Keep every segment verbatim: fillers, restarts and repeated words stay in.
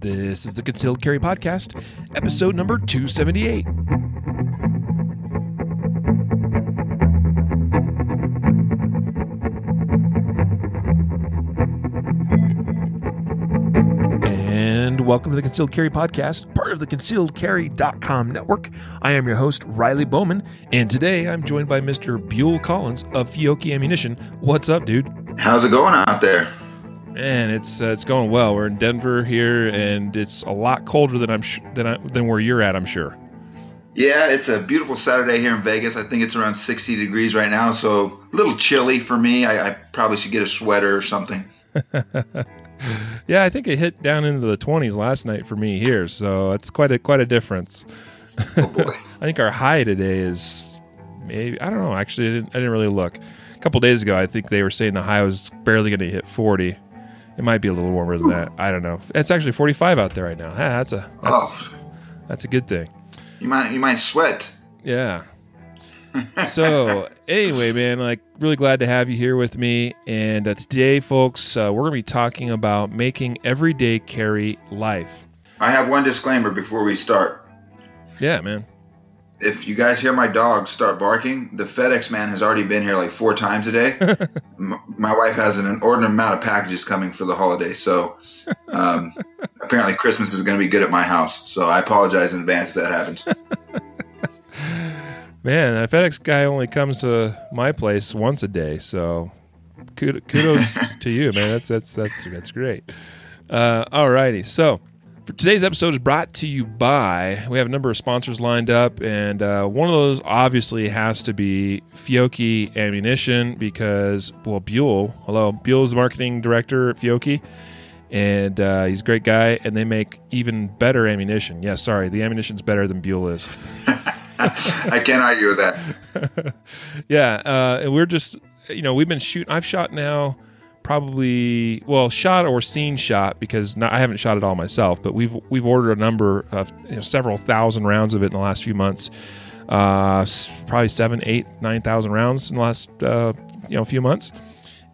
This is the Concealed Carry Podcast, episode number two seventy-eight. And welcome to the Concealed Carry Podcast, part of the concealed carry dot com network. I am your host, Riley Bowman, and today I'm joined by Mister Buell Collins of Fiocchi Ammunition. What's up, dude? How's it going out there? Man, it's uh, it's going well. We're in Denver here, and it's a lot colder than I'm sh- than I, than where you're at, I'm sure. Yeah, it's a beautiful Saturday here in Vegas. I think it's around sixty degrees right now, so a little chilly for me. I, I probably should get a sweater or something. Yeah, I think it hit down into the twenties last night for me here, so it's quite a quite a difference. Oh boy. I think our high today is maybe I don't know. Actually, I didn't, I didn't really look. A couple days ago, I think they were saying the high was barely going to hit forty. It might be a little warmer than that. I don't know. It's actually forty-five out there right now. Ah, that's a that's, oh. that's a good thing. You might you might sweat. Yeah. So anyway, man, like really glad to have you here with me. And uh, today, folks, uh, we're gonna be talking about making everyday carry life. I have one disclaimer before we start. Yeah, man. If you guys hear my dog start barking, the FedEx man has already been here like four times a day. My wife has an inordinate amount of packages coming for the holiday, so um, apparently Christmas is going to be good at my house. So I apologize in advance if that happens. Man, that FedEx guy only comes to my place once a day, so kudos to you, man. That's that's that's that's great. Uh, all righty, so. For today's episode is brought to you by, we have a number of sponsors lined up, and uh, one of those obviously has to be Fiocchi Ammunition because, well, Buell, hello, Buell is the marketing director at Fiocchi, and uh, he's a great guy, and they make even better ammunition. Yes, yeah, sorry, the ammunition's better than Buell is. I can't argue with that. Yeah, uh, and we're just, you know, we've been shooting, I've shot now, probably well shot or seen shot because not, I haven't shot it all myself, but we've we've ordered a number of you know, several thousand rounds of it in the last few months, uh, probably seven, eight, nine thousand rounds in the last uh, you know few months,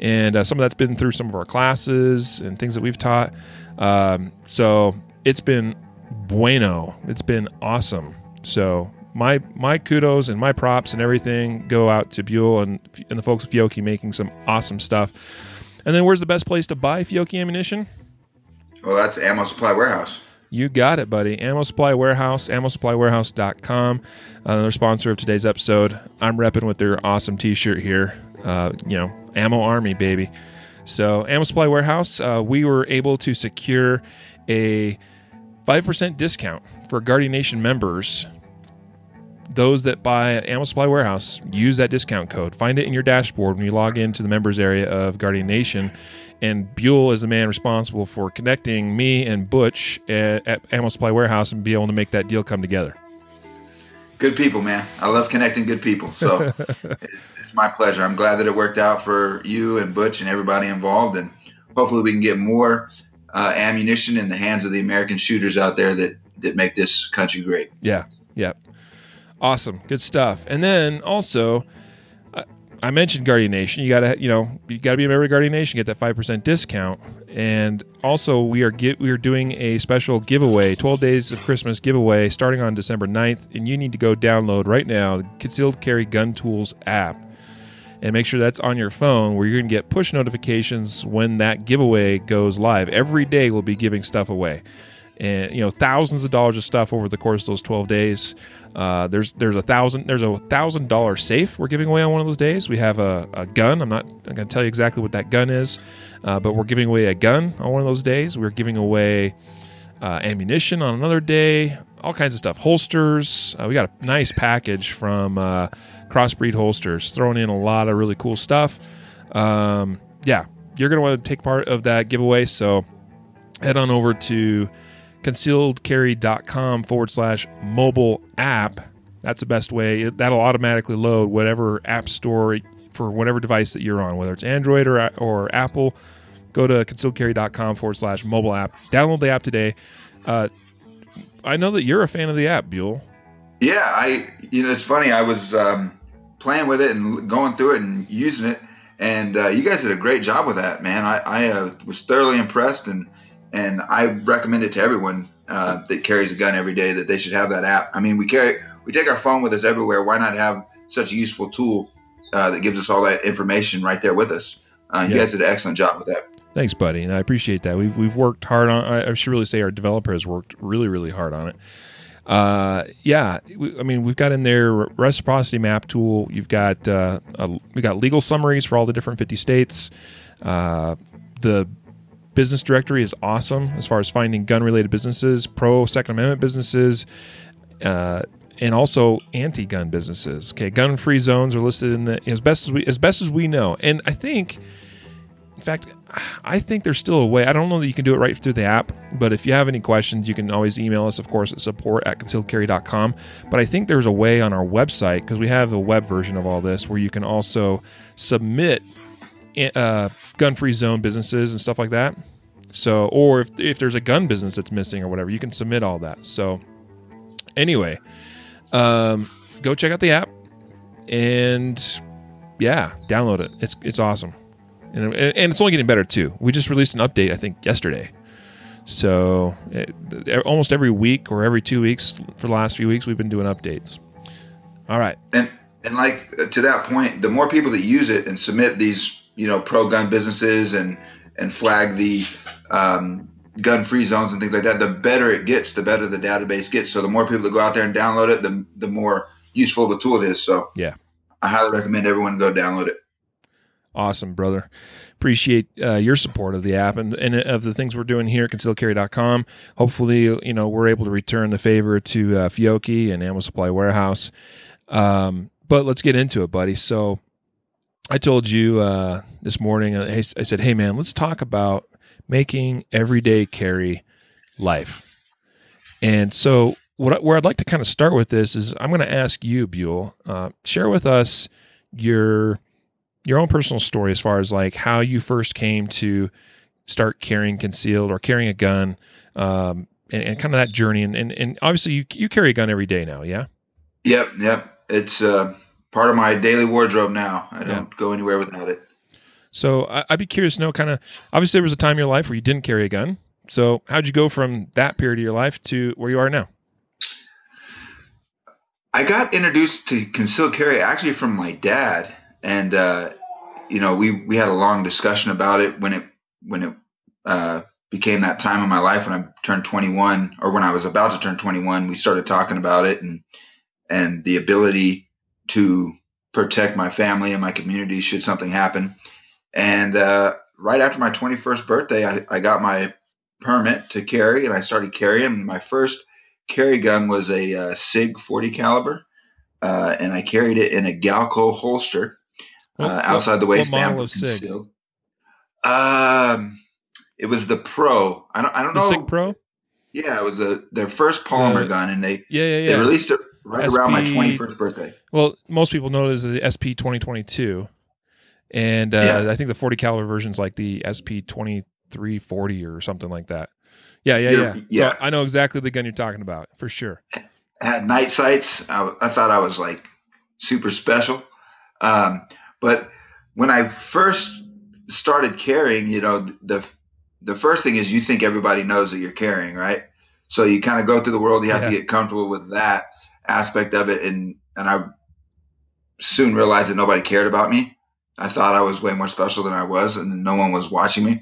and uh, some of that's been through some of our classes and things that we've taught. Um, so it's been bueno, it's been awesome. So my my kudos and my props and everything go out to Buell and and the folks at Fiocchi making some awesome stuff. And then where's the best place to buy Fiocchi ammunition? Well, that's Ammo Supply Warehouse. You got it, buddy. Ammo Supply Warehouse, ammo supply warehouse dot com. Uh, they're sponsor of today's episode. I'm repping with their awesome T-shirt here. Uh, you know, Ammo Army, baby. So Ammo Supply Warehouse, uh, we were able to secure a five percent discount for Guardian Nation members. Those that buy at Ammo Supply Warehouse, use that discount code. Find it in your dashboard when you log into the members area of Guardian Nation. And Buell is the man responsible for connecting me and Butch at, at Ammo Supply Warehouse and be able to make that deal come together. Good people, man. I love connecting good people. So it's my pleasure. I'm glad that it worked out for you and Butch and everybody involved. And hopefully we can get more uh, ammunition in the hands of the American shooters out there that, that make this country great. Yeah, yeah. Awesome, good stuff. And then also, uh, I mentioned Guardian Nation. You gotta, you know, you gotta be a member of Guardian Nation, get that five percent discount. And also, we are get, we are doing a special giveaway, twelve days of Christmas giveaway, starting on December ninth. And you need to go download right now the Concealed Carry Gun Tools app, and make sure that's on your phone, where you're gonna get push notifications when that giveaway goes live. Every day we'll be giving stuff away. And you know, thousands of dollars of stuff over the course of those twelve days. Uh, there's there's a thousand there's a thousand dollar safe we're giving away on one of those days. We have a, a gun. I'm not I'm gonna tell you exactly what that gun is, uh, but we're giving away a gun on one of those days. We're giving away uh, ammunition on another day. All kinds of stuff. Holsters. Uh, we got a nice package from uh, Crossbreed Holsters, throwing in a lot of really cool stuff. Um, yeah, you're gonna want to take part of that giveaway. So head on over to concealed carry dot com forward slash mobile app. That's the best way. That'll automatically load whatever app store for whatever device that you're on, whether it's Android or or Apple. Go to concealed carry dot com forward slash mobile app. Download the app today. Uh, I know that you're a fan of the app, Buell. Yeah, I. You know, it's funny. I was um, playing with it and going through it and using it, and uh, you guys did a great job with that, man. I, I uh, was thoroughly impressed and. And I recommend it to everyone uh, that carries a gun every day that they should have that app. I mean, we carry, we take our phone with us everywhere. Why not have such a useful tool uh, that gives us all that information right there with us? Uh, yeah. You guys did an excellent job with that. Thanks, buddy, and I appreciate that. We've we've worked hard on. I should really say our developer has worked really, really hard on it. Uh, yeah, we, I mean, we've got in there reciprocity map tool. You've got uh, a, we got legal summaries for all the different fifty states. Uh, the business directory is awesome as far as finding gun-related businesses, pro Second Amendment businesses, uh, and also anti-gun businesses. Okay, gun-free zones are listed in the as best as we as best as we know, and I think, in fact, I think there's still a way. I don't know that you can do it right through the app, but if you have any questions, you can always email us, of course, at support at concealed carry dot com. But I think there's a way on our website, because we have a web version of all this, where you can also submit uh, gun-free zone businesses and stuff like that. So, or if, if there's a gun business that's missing or whatever, you can submit all that. So anyway, um, go check out the app and, yeah, download it. It's it's awesome. And it's only getting better, too. We just released an update, I think, yesterday. So it, almost every week or every two weeks for the last few weeks, we've been doing updates. All right. And and like to that point, the more people that use it and submit these, you know, pro-gun businesses and, and flag the um, gun-free zones and things like that, the better it gets, the better the database gets. So the more people that go out there and download it, the, the more useful the tool it is. So yeah, I highly recommend everyone go download it. Awesome, brother. Appreciate uh, your support of the app and, and of the things we're doing here at concealed carry dot com. Hopefully, you know, we're able to return the favor to uh, Fiocchi and Ammo Supply Warehouse. Um, but let's get into it, buddy. So I told you uh, this morning, I, I said, hey, man, let's talk about making everyday carry life. And so what, where I'd like to kind of start with this is I'm going to ask you, Buell, uh, share with us your... your own personal story as far as like how you first came to start carrying concealed or carrying a gun, um, and, and kind of that journey. And, and, and obviously you, you carry a gun every day now. Yeah. Yep. Yep. It's uh part of my daily wardrobe now. I don't yeah. go anywhere without it. So I, I'd be curious to know kind of, obviously there was a time in your life where you didn't carry a gun. So how'd you go from that period of your life to where you are now? I got introduced to concealed carry actually from my dad. And, uh, you know, we, we had a long discussion about it when it, when it, uh, became that time in my life when I turned twenty-one or when I was about to turn twenty-one, we started talking about it and, and the ability to protect my family and my community should something happen. And, uh, right after my twenty-first birthday, I, I got my permit to carry and I started carrying. My first carry gun was a, uh, Sig forty caliber. Uh, and I carried it in a Galco holster. What, uh, outside what, the waistband. What model of um, it was the Pro. I don't. I don't the know. Sig Pro. Yeah, it was a their first polymer uh, gun, and they yeah, yeah, yeah. they released it right S P, around my twenty-first birthday. Well, most people know it as the S P twenty twenty-two, and uh, yeah. I think the forty caliber version's like the S P twenty-three forty or something like that. Yeah, yeah, yeah. yeah. So I know exactly the gun you're talking about for sure. I had night sights. I, I thought I was like super special. Um, But when I first started carrying, you know, the the first thing is you think everybody knows that you're carrying, right? So you kind of go through the world. You have yeah. to get comfortable with that aspect of it. And, and I soon realized that nobody cared about me. I thought I was way more special than I was, and no one was watching me.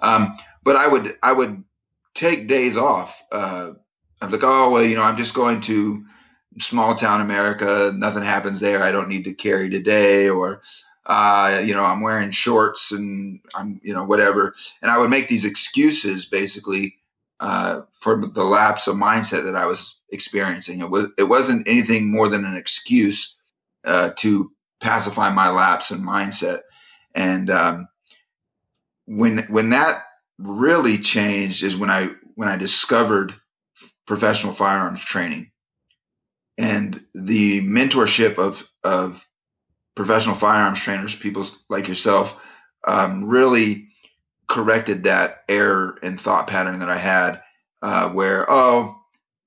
Um, but I would I would take days off. Uh, I'm like, oh, well, you know, I'm just going to small town America, nothing happens there. I don't need to carry today, or, uh, you know, I'm wearing shorts and I'm, you know, whatever. And I would make these excuses basically, uh, for the lapse of mindset that I was experiencing. It was, it wasn't anything more than an excuse, uh, to pacify my lapse in mindset. And, um, when, when that really changed is when I, when I discovered professional firearms training. And the mentorship of of professional firearms trainers, people like yourself, um, really corrected that error and thought pattern that I had uh, where, oh,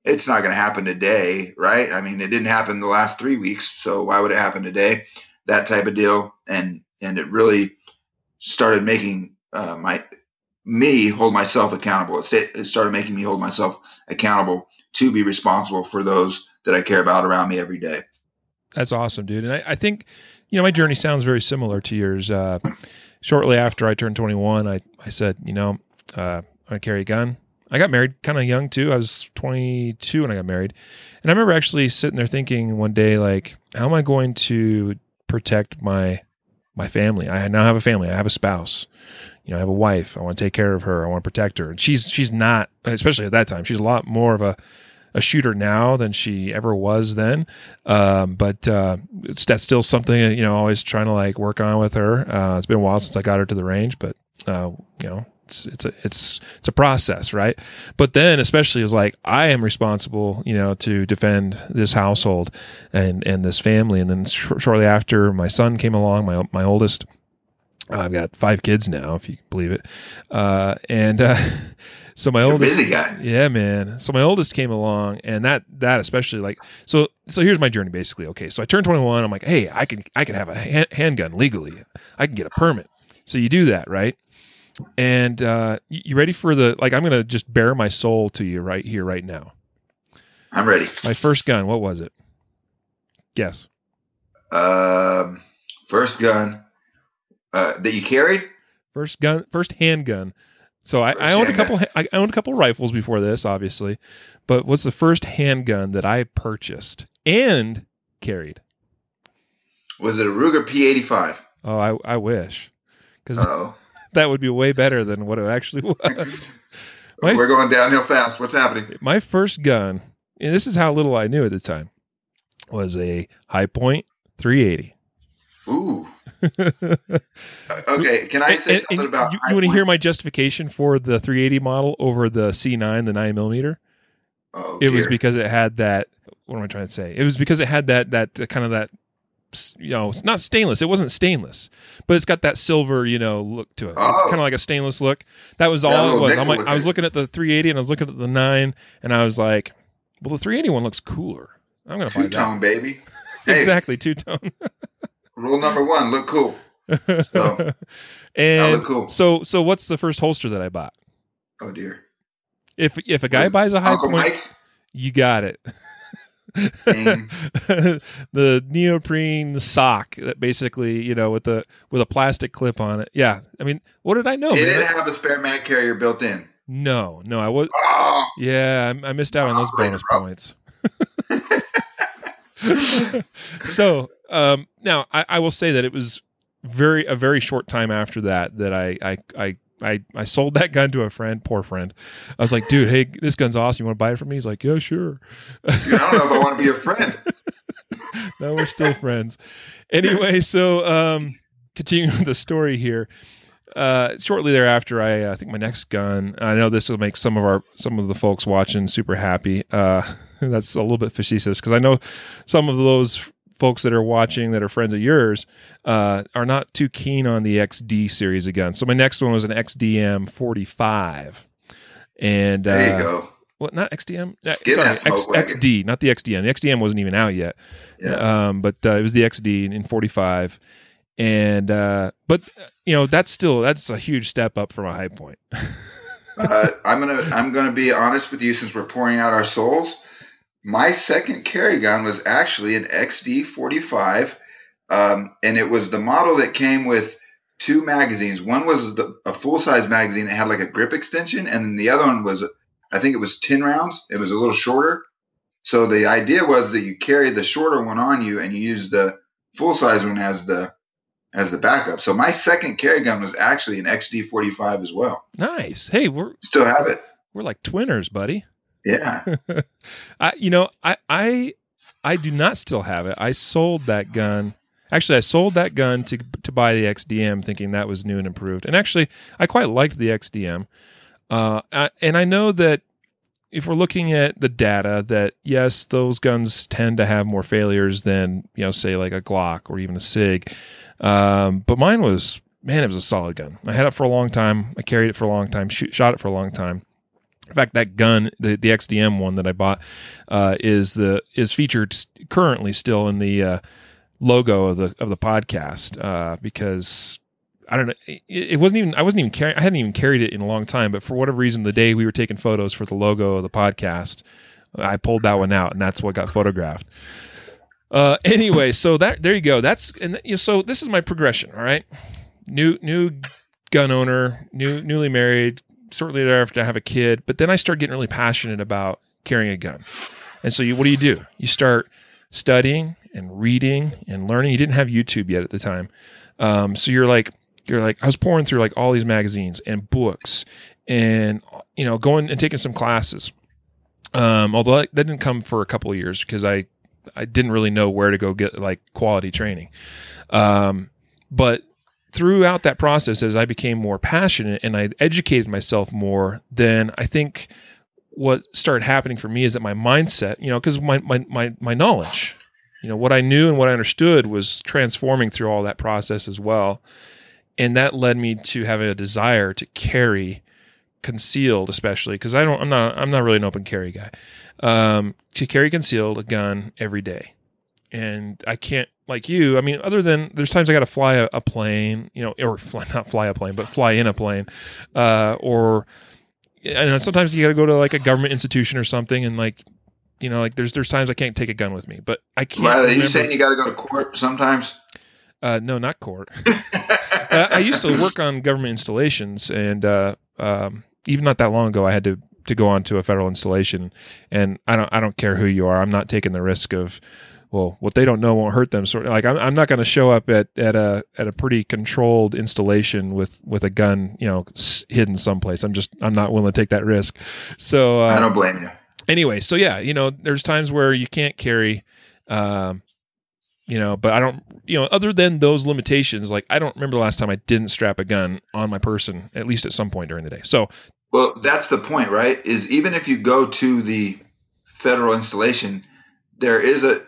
it's not going to happen today, right? I mean, it didn't happen the last three weeks, so why would it happen today? That type of deal. And and it really started making uh, my me hold myself accountable. It started making me hold myself accountable to be responsible for those that I care about around me every day. That's awesome, dude. And I, I think, you know, my journey sounds very similar to yours. Uh, shortly after I turned twenty-one, I, I said, you know, uh, I'm going to carry a gun. I got married kind of young too. I was twenty-two when I got married. And I remember actually sitting there thinking one day, like, how am I going to protect my my family? I now have a family. I have a spouse. You know, I have a wife. I want to take care of her. I want to protect her. And she's she's not, especially at that time, she's a lot more of a, a shooter now than she ever was then. Um, but uh, it's, that's still something, you know, always trying to like work on with her. Uh, it's been a while since I got her to the range, but, uh, you know, It's it's a it's it's a process, right? But then, especially, it was like I am responsible, you know, to defend this household and and this family. And then sh- shortly after, my son came along, my my oldest. Uh, I've got five kids now, if you can believe it. Uh, and uh, so my You're oldest, busy guy. yeah, man. So my oldest came along, and that that especially like so. So here's my journey, basically. Okay, so I turned twenty-one. I'm like, hey, I can I can have a hand, handgun legally. I can get a permit. So you do that, right? And uh, you ready for the, like, I'm going to just bare my soul to you right here, right now. I'm ready. My first gun, what was it? Guess. Um, first gun uh, that you carried? First gun, first handgun. So I, I owned a couple, I owned a couple rifles before this, obviously, but what's the first handgun that I purchased and carried? Was it a Ruger P eighty-five? Oh, I, I wish. Cause Uh-oh. That would be way better than what it actually was. My, We're going downhill fast. What's happening? My first gun, and this is how little I knew at the time, was a High Point three eighty. Ooh. Okay. Can I say and, something and about you, you want to hear my justification for the three eighty model over the C nine, the nine millimeter? Oh, it dear. was because it had that. What am I trying to say? It was because it had that that uh, kind of that. You know, it's not stainless. It wasn't stainless, but it's got that silver, you know, look to it. Oh. It's kind of like a stainless look. That was all no, it was. I'm like, I was looking at the three eighty and I was looking at the nine, and I was like, well, the three eighty one looks cooler. I'm gonna buy that. Two tone, baby. Hey. Exactly, two tone. Rule number one: look cool. So, and look cool. So, so what's the first holster that I bought? Oh dear. If if a guy With buys a High Uncle Point, Mike? You got it. The neoprene sock that basically, you know, with the with a plastic clip on it. Yeah, I mean, what did I know? Did it have a spare mag carrier built in? No, no, I was. Oh, yeah, I, I missed out on those bonus bro. points. So um, now I, I will say that it was very a very short time after that that I I. I I, I sold that gun to a friend, poor friend. I was like, dude, hey, this gun's awesome. You want to buy it from me? He's like, yeah, sure. Dude, I don't know if I want to be your friend. No, we're still friends. Anyway, so um, continuing the story here. Uh, shortly thereafter, I uh, think my next gun, I know this will make some of our some of the folks watching super happy. Uh, that's a little bit facetious because I know some of those folks that are watching that are friends of yours uh, are not too keen on the X D series of guns. So my next one was an X D M forty-five. And, uh, there you go. What, not X D M? Sorry, X, X D, not the X D M. The X D M wasn't even out yet. Yeah. Um, but uh, it was the X D in forty-five. And, uh, but, you know, that's still, that's a huge step up from a High Point. uh, I'm going to, I'm going to be honest with you since we're pouring out our souls. My second carry gun was actually an X D forty-five, um, and it was the model that came with two magazines. One was the, a full-size magazine that had like a grip extension, and the other one was, I think it was ten rounds. It was a little shorter. So the idea was that you carry the shorter one on you, and you use the full-size one as the as the backup. So my second carry gun was actually an X D forty-five as well. Nice. Hey, we're still have it. We're like twinners, buddy. Yeah. I, you know, I, I, I do not still have it. I sold that gun. Actually, I sold that gun to, to buy the X D M thinking that was new and improved. And actually I quite liked the X D M. Uh, I, and I know that if we're looking at the data that yes, those guns tend to have more failures than, you know, say like a Glock or even a Sig. Um, but mine was, man, it was a solid gun. I had it for a long time. I carried it for a long time, shoot, shot it for a long time. In fact, that gun, the, the X D M one that I bought, uh, is the is featured st- currently still in the uh, logo of the of the podcast uh, because I don't know. It, it wasn't even, I wasn't even carrying, I hadn't even carried it in a long time, but for whatever reason, the day we were taking photos for the logo of the podcast, I pulled that one out and that's what got photographed. Uh, anyway, so that, there you go. That's, and you know, so this is my progression. All right. New, new gun owner, new, newly married, shortly thereafter I have a kid, but then I start getting really passionate about carrying a gun. And so you, what do you do? You start studying and reading and learning. You didn't have YouTube yet at the time. Um, so you're like, you're like, I was pouring through like all these magazines and books and, you know, going and taking some classes. Um, although that didn't come for a couple of years because I, I didn't really know where to go get like quality training. Um, but throughout that process, as I became more passionate and I educated myself more, then I think what started happening for me is that my mindset, you know, because my, my, my, my knowledge, you know, what I knew and what I understood was transforming through all that process as well. And that led me to have a desire to carry concealed, especially because I don't, I'm not, I'm not really an open carry guy, um, to carry concealed a gun every day. And I can't, like you, I mean, other than there's times I got to fly a, a plane, you know, or fly, not fly a plane, but fly in a plane, uh, or, I know sometimes you got to go to like a government institution or something. And like, you know, like there's, there's times I can't take a gun with me, but I can't. Riley, are you saying you got to go to court sometimes? Uh, no, not court. uh, I used to work on government installations and, uh, um, even not that long ago, I had to, to go on to a federal installation and I don't, I don't care who you are. I'm not taking the risk of, well, what they don't know won't hurt them. So like, I'm, I'm not going to show up at, at a, at a pretty controlled installation with, with a gun, you know, s- hidden someplace. I'm just, I'm not willing to take that risk. So uh, I don't blame you. Anyway. So yeah, you know, there's times where you can't carry, um, you know, but I don't, you know, other than those limitations, like I don't remember the last time I didn't strap a gun on my person, at least at some point during the day. So, well, that's the point, right? Is even if you go to the federal installation, there is a,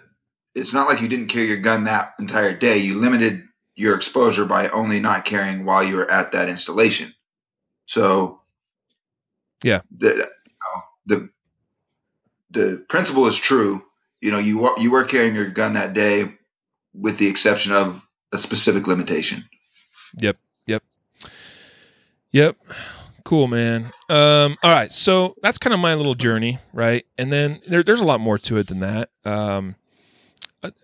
it's not like you didn't carry your gun that entire day. You limited your exposure by only not carrying while you were at that installation. So, yeah, the, you know, the, the principle is true. You know, you, you were carrying your gun that day with the exception of a specific limitation. Yep. Yep. Yep. Cool, man. Um, all right. So that's kind of my little journey. Right. And then there, there's a lot more to it than that. Um,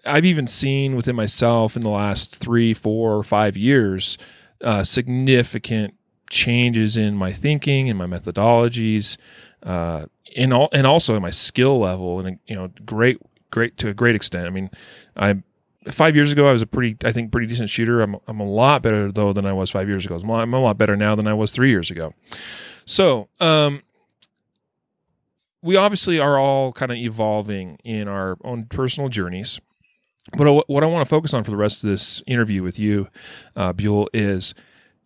I've even seen within myself in the last three, four, or five years, uh, significant changes in my thinking and my methodologies, uh, in all, and also in my skill level. And you know, great, great to a great extent. I mean, I five years ago I was a pretty, I think, pretty decent shooter. I'm, I'm a lot better though than I was five years ago. I'm a lot better now than I was three years ago. So, um, we obviously are all kind of evolving in our own personal journeys. But what I want to focus on for the rest of this interview with you, uh, Buell, is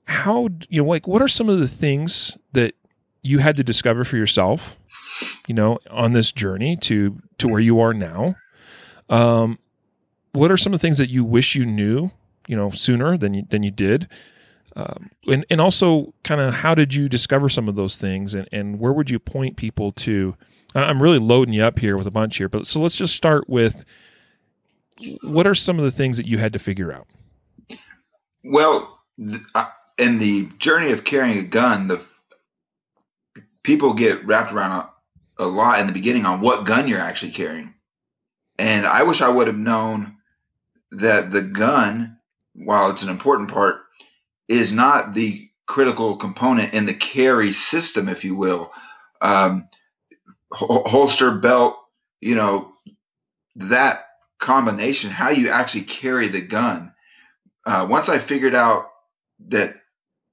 how, you know, like, what are some of the things that you had to discover for yourself, you know, on this journey to, to where you are now? Um, what are some of the things that you wish you knew, you know, sooner than you, than you did? Um, and, and also kind of how did you discover some of those things and, and where would you point people to? I'm really loading you up here with a bunch here, but so let's just start with what are some of the things that you had to figure out? Well, th- uh, in the journey of carrying a gun, the f- people get wrapped around a, a lot in the beginning on what gun you're actually carrying. And I wish I would have known that the gun, while it's an important part, is not the critical component in the carry system, if you will. Um, hol- holster, belt, you know, that combination, how you actually carry the gun. Uh, once I figured out that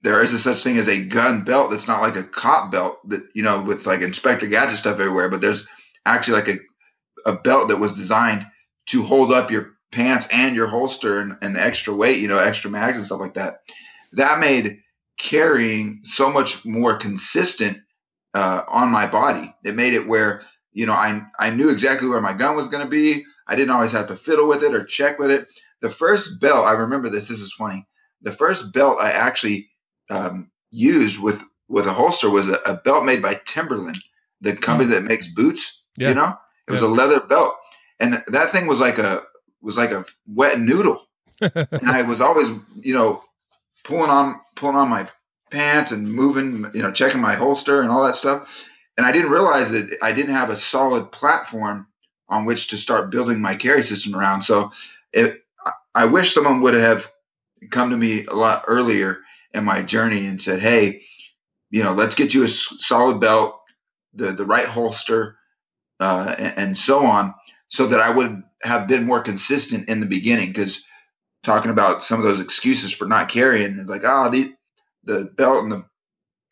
there is a such thing as a gun belt that's not like a cop belt that, you know, with like Inspector Gadget stuff everywhere, but there's actually like a, a belt that was designed to hold up your pants and your holster and, and extra weight, you know, extra mags and stuff like that. That made carrying so much more consistent uh, on my body. It made it where, you know, I I knew exactly where my gun was going to be. I didn't always have to fiddle with it or check with it. The first belt, I remember this, this is funny. The first belt I actually um, used with, with a holster was a, a belt made by Timberland, the company that makes boots, yeah. You know? It was yeah. a leather belt. And th- that thing was like a was like a wet noodle. And I was always, you know, pulling on pulling on my pants and moving, you know, checking my holster and all that stuff. And I didn't realize that I didn't have a solid platform on which to start building my carry system around. So it, I wish someone would have come to me a lot earlier in my journey and said, hey, you know, let's get you a solid belt, the, the right holster, uh, and, and so on, so that I would have been more consistent in the beginning. Because talking about some of those excuses for not carrying, like, oh, the, the belt and the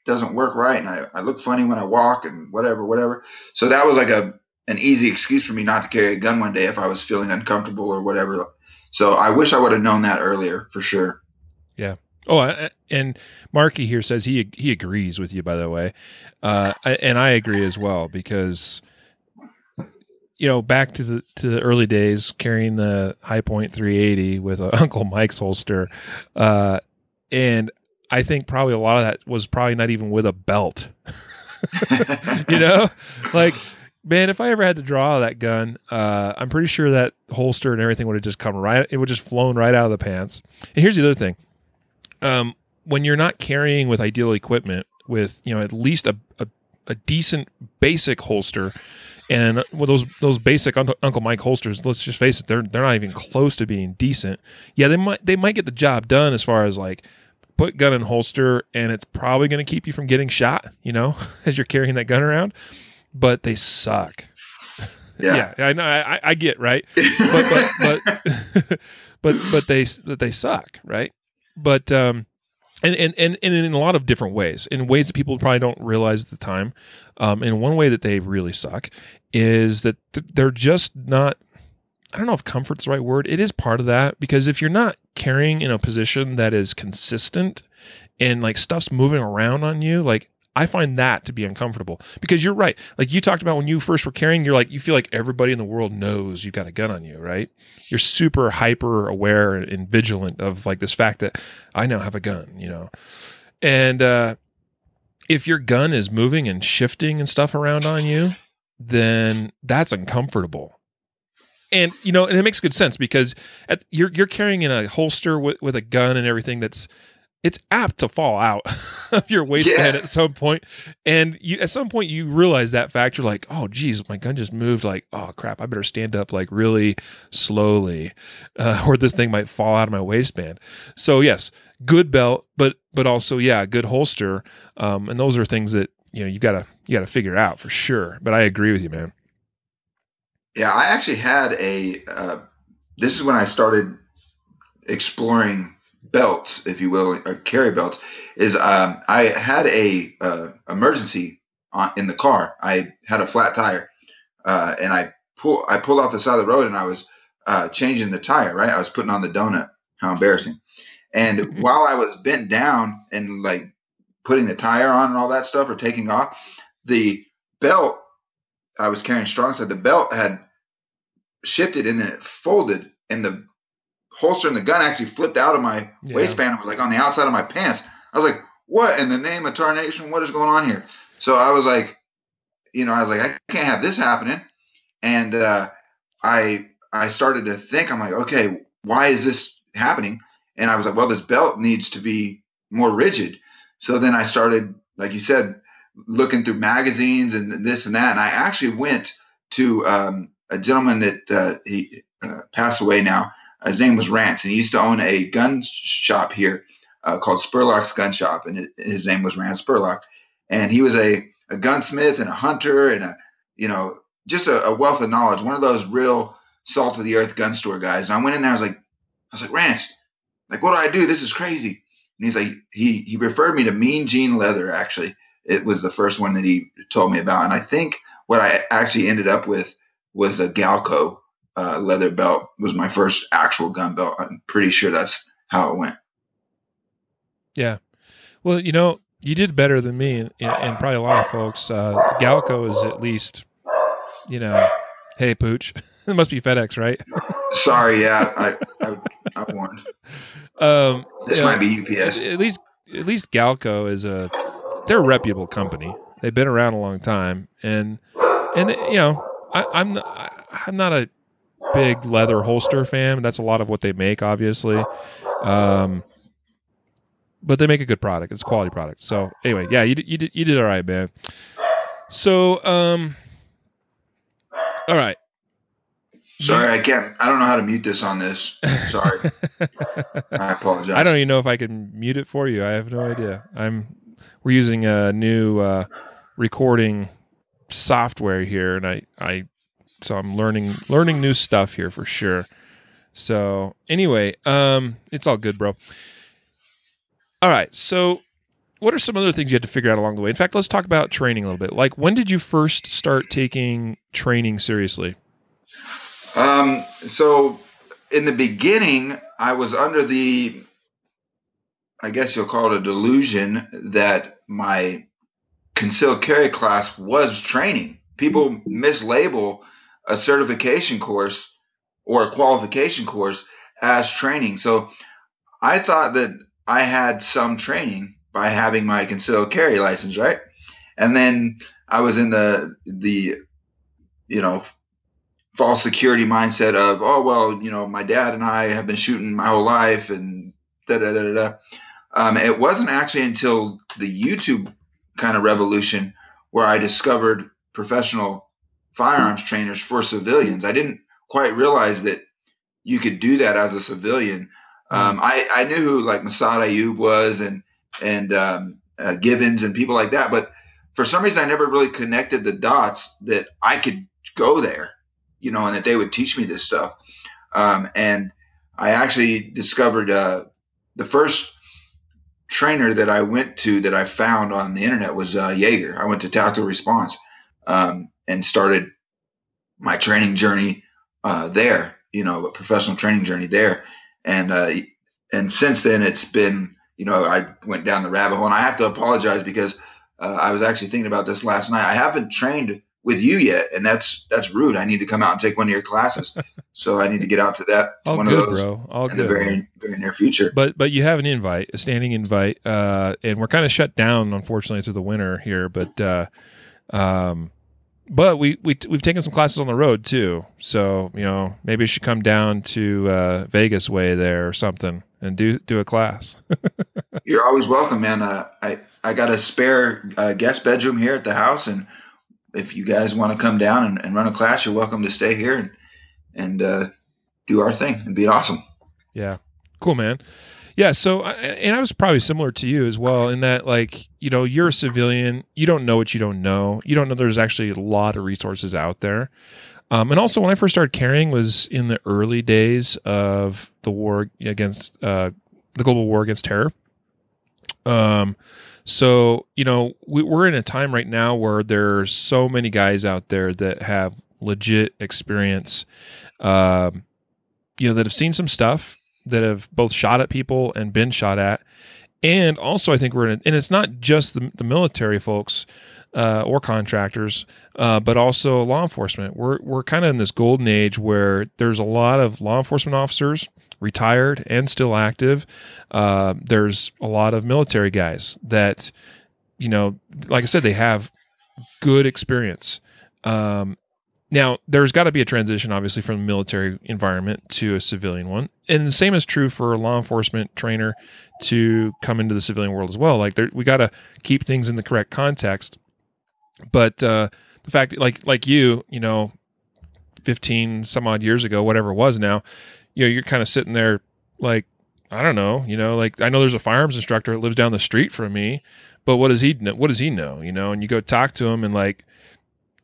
doesn't work right, and I, I look funny when I walk and whatever, whatever. So that was like a an easy excuse for me not to carry a gun one day if I was feeling uncomfortable or whatever. So I wish I would have known that earlier for sure. Yeah. Oh, and Marky here says he he agrees with you, by the way. Uh, and I agree as well, because, you know, back to the to the early days, carrying the High Point three eighty with a Uncle Mike's holster, uh, and I think probably a lot of that was probably not even with a belt. You know, like, man, if I ever had to draw that gun, uh, I'm pretty sure that holster and everything would have just come right. It would just flown right out of the pants. And here's the other thing. Um, when you're not carrying with ideal equipment, with, you know, at least a, a, a decent basic holster, and well, those those basic Uncle Mike holsters, let's just face it, they're they're not even close to being decent. Yeah, they might they might get the job done as far as like put gun in holster, and it's probably going to keep you from getting shot, you know, as you're carrying that gun around. But they suck. Yeah, yeah I know. I, I get right, but but but, but but they but they suck, right? But um, and, and, and, and in a lot of different ways, in ways that people probably don't realize at the time. Um, and one way that they really suck is that they're just not, I don't know if comfort's the right word. It is part of that, because if you're not carrying in a position that is consistent and like stuff's moving around on you, like I find that to be uncomfortable, because you're right. Like you talked about when you first were carrying, you're like, you feel like everybody in the world knows you've got a gun on you, right? You're super hyper aware and vigilant of like this fact that I now have a gun, you know? And uh, if your gun is moving and shifting and stuff around on you, then that's uncomfortable. And, you know, and it makes good sense, because at, you're you're carrying in a holster with, with a gun and everything that's, it's apt to fall out of your waistband yeah. at some point. And you, at some point you realize that fact. You're like, oh, geez, my gun just moved. Like, oh, crap, I better stand up like really slowly uh, or this thing might fall out of my waistband. So, yes, good belt, but but also, yeah, good holster. Um, and those are things that, you know, you gotta you got to figure out for sure. But I agree with you, man. Yeah, I actually had a, uh, this is when I started exploring belts, if you will, or carry belts, is um, I had a uh, emergency on, in the car. I had a flat tire, uh, and I pull, I pulled off the side of the road, and I was uh, changing the tire, right? I was putting on the donut. How embarrassing. And while I was bent down and like putting the tire on and all that stuff, or taking off, the belt I was carrying strong side, the belt had shifted and then it folded, and the holster and the gun actually flipped out of my yeah. waistband and was like on the outside of my pants. I was like, what in the name of tarnation? What is going on here? So I was like, you know, I was like, I can't have this happening. And uh, I I started to think, I'm like, okay, why is this happening? And I was like, well, this belt needs to be more rigid. So then I started, like you said, looking through magazines and this and that. And I actually went to um, a gentleman that uh, he uh, passed away now. His name was Rance, and he used to own a gun shop here uh, called Spurlock's Gun Shop. And it, his name was Rance Spurlock. And he was a, a gunsmith and a hunter and a, you know, just a, a wealth of knowledge. One of those real salt of the earth gun store guys. And I went in there, I was like, I was like, Rance, like, what do I do? This is crazy. And he's like, he, he referred me to Mean Gene Leather, actually. It was the first one that he told me about. And I think what I actually ended up with was a Galco uh, leather belt. It was my first actual gun belt. I'm pretty sure that's how it went. Yeah. Well, you know, you did better than me and, and probably a lot of folks. Uh, Galco is at least, you know, hey, Pooch, it must be FedEx, right? Sorry. Yeah. I, I, I warned. Um, this yeah, might be U P S. At least, at least Galco is a, they're a reputable company. They've been around a long time, and and you know, I, I'm not, I'm not a big leather holster fan. That's a lot of what they make, obviously. Um, but they make a good product. It's a quality product. So anyway, yeah, you did, you did, you did all right, man. So, um, all right. Sorry, I can't. I don't know how to mute this on this. Sorry. I apologize. I don't even know if I can mute it for you. I have no idea. I'm. We're using a new uh, recording software here, and I, I, so I'm learning learning new stuff here for sure. So anyway, um, it's all good, bro. All right. So, what are some other things you had to figure out along the way? In fact, let's talk about training a little bit. Like, when did you first start taking training seriously? Um, so in the beginning, I was under the, I guess you'll call it a delusion that my concealed carry class was training. People mislabel a certification course or a qualification course as training. So I thought that I had some training by having my concealed carry license, right? And then I was in the, the, you know, false security mindset of, oh, well, you know, my dad and I have been shooting my whole life and da da da da. Um, it wasn't actually until the YouTube kind of revolution where I discovered professional firearms trainers for civilians. I didn't quite realize that you could do that as a civilian. Um, I, I knew who like Massad Ayoob was and, and um, uh, Givens and people like that. But for some reason, I never really connected the dots that I could go there, you know, and that they would teach me this stuff. Um, and I actually discovered uh, the first trainer that I went to that I found on the internet was uh, Yeager. I went to Tactical Response um, and started my training journey uh, there, you know, a professional training journey there. And uh, and since then, it's been, you know, I went down the rabbit hole. And I have to apologize because uh, I was actually thinking about this last night. I haven't trained with you yet, and that's that's rude. I need to come out and take one of your classes, so I need to get out to that all one good, of those bro. All in good, the very very near future. But but you have an invite, a standing invite, uh, and we're kind of shut down unfortunately through the winter here. But uh, um, but we we we've taken some classes on the road too, so you know maybe you should come down to uh, Vegas way there or something and do do a class. You're always welcome, man. Uh, I I got a spare uh, guest bedroom here at the house and. If you guys want to come down and, and run a class, you're welcome to stay here and and uh, do our thing. It'd be awesome. Yeah, cool, man. Yeah, so and I was probably similar to you as well in that, like, you know, you're a civilian, you don't know what you don't know. You don't know there's actually a lot of resources out there. Um, and also, when I first started carrying was in the early days of the war against uh, the global war against terror. Um. So, you know, we, we're in a time right now where there's so many guys out there that have legit experience, um, you know, that have seen some stuff, that have both shot at people and been shot at. And also I think we're in, a, and it's not just the, the military folks uh, or contractors, uh, but also law enforcement. We're, we're kind of in this golden age where there's a lot of law enforcement officers, retired and still active. Uh, there's a lot of military guys that, you know, like I said, they have good experience. Um, now, there's got to be a transition, obviously, from the military environment to a civilian one. And the same is true for a law enforcement trainer to come into the civilian world as well. Like, there, we got to keep things in the correct context. But uh, the fact, like like you, you know, fifteen some odd years ago, whatever it was now, you know, you're kind of sitting there like, I don't know, you know, like I know there's a firearms instructor that lives down the street from me, but what does he know? What does he know? You know, and you go talk to him and like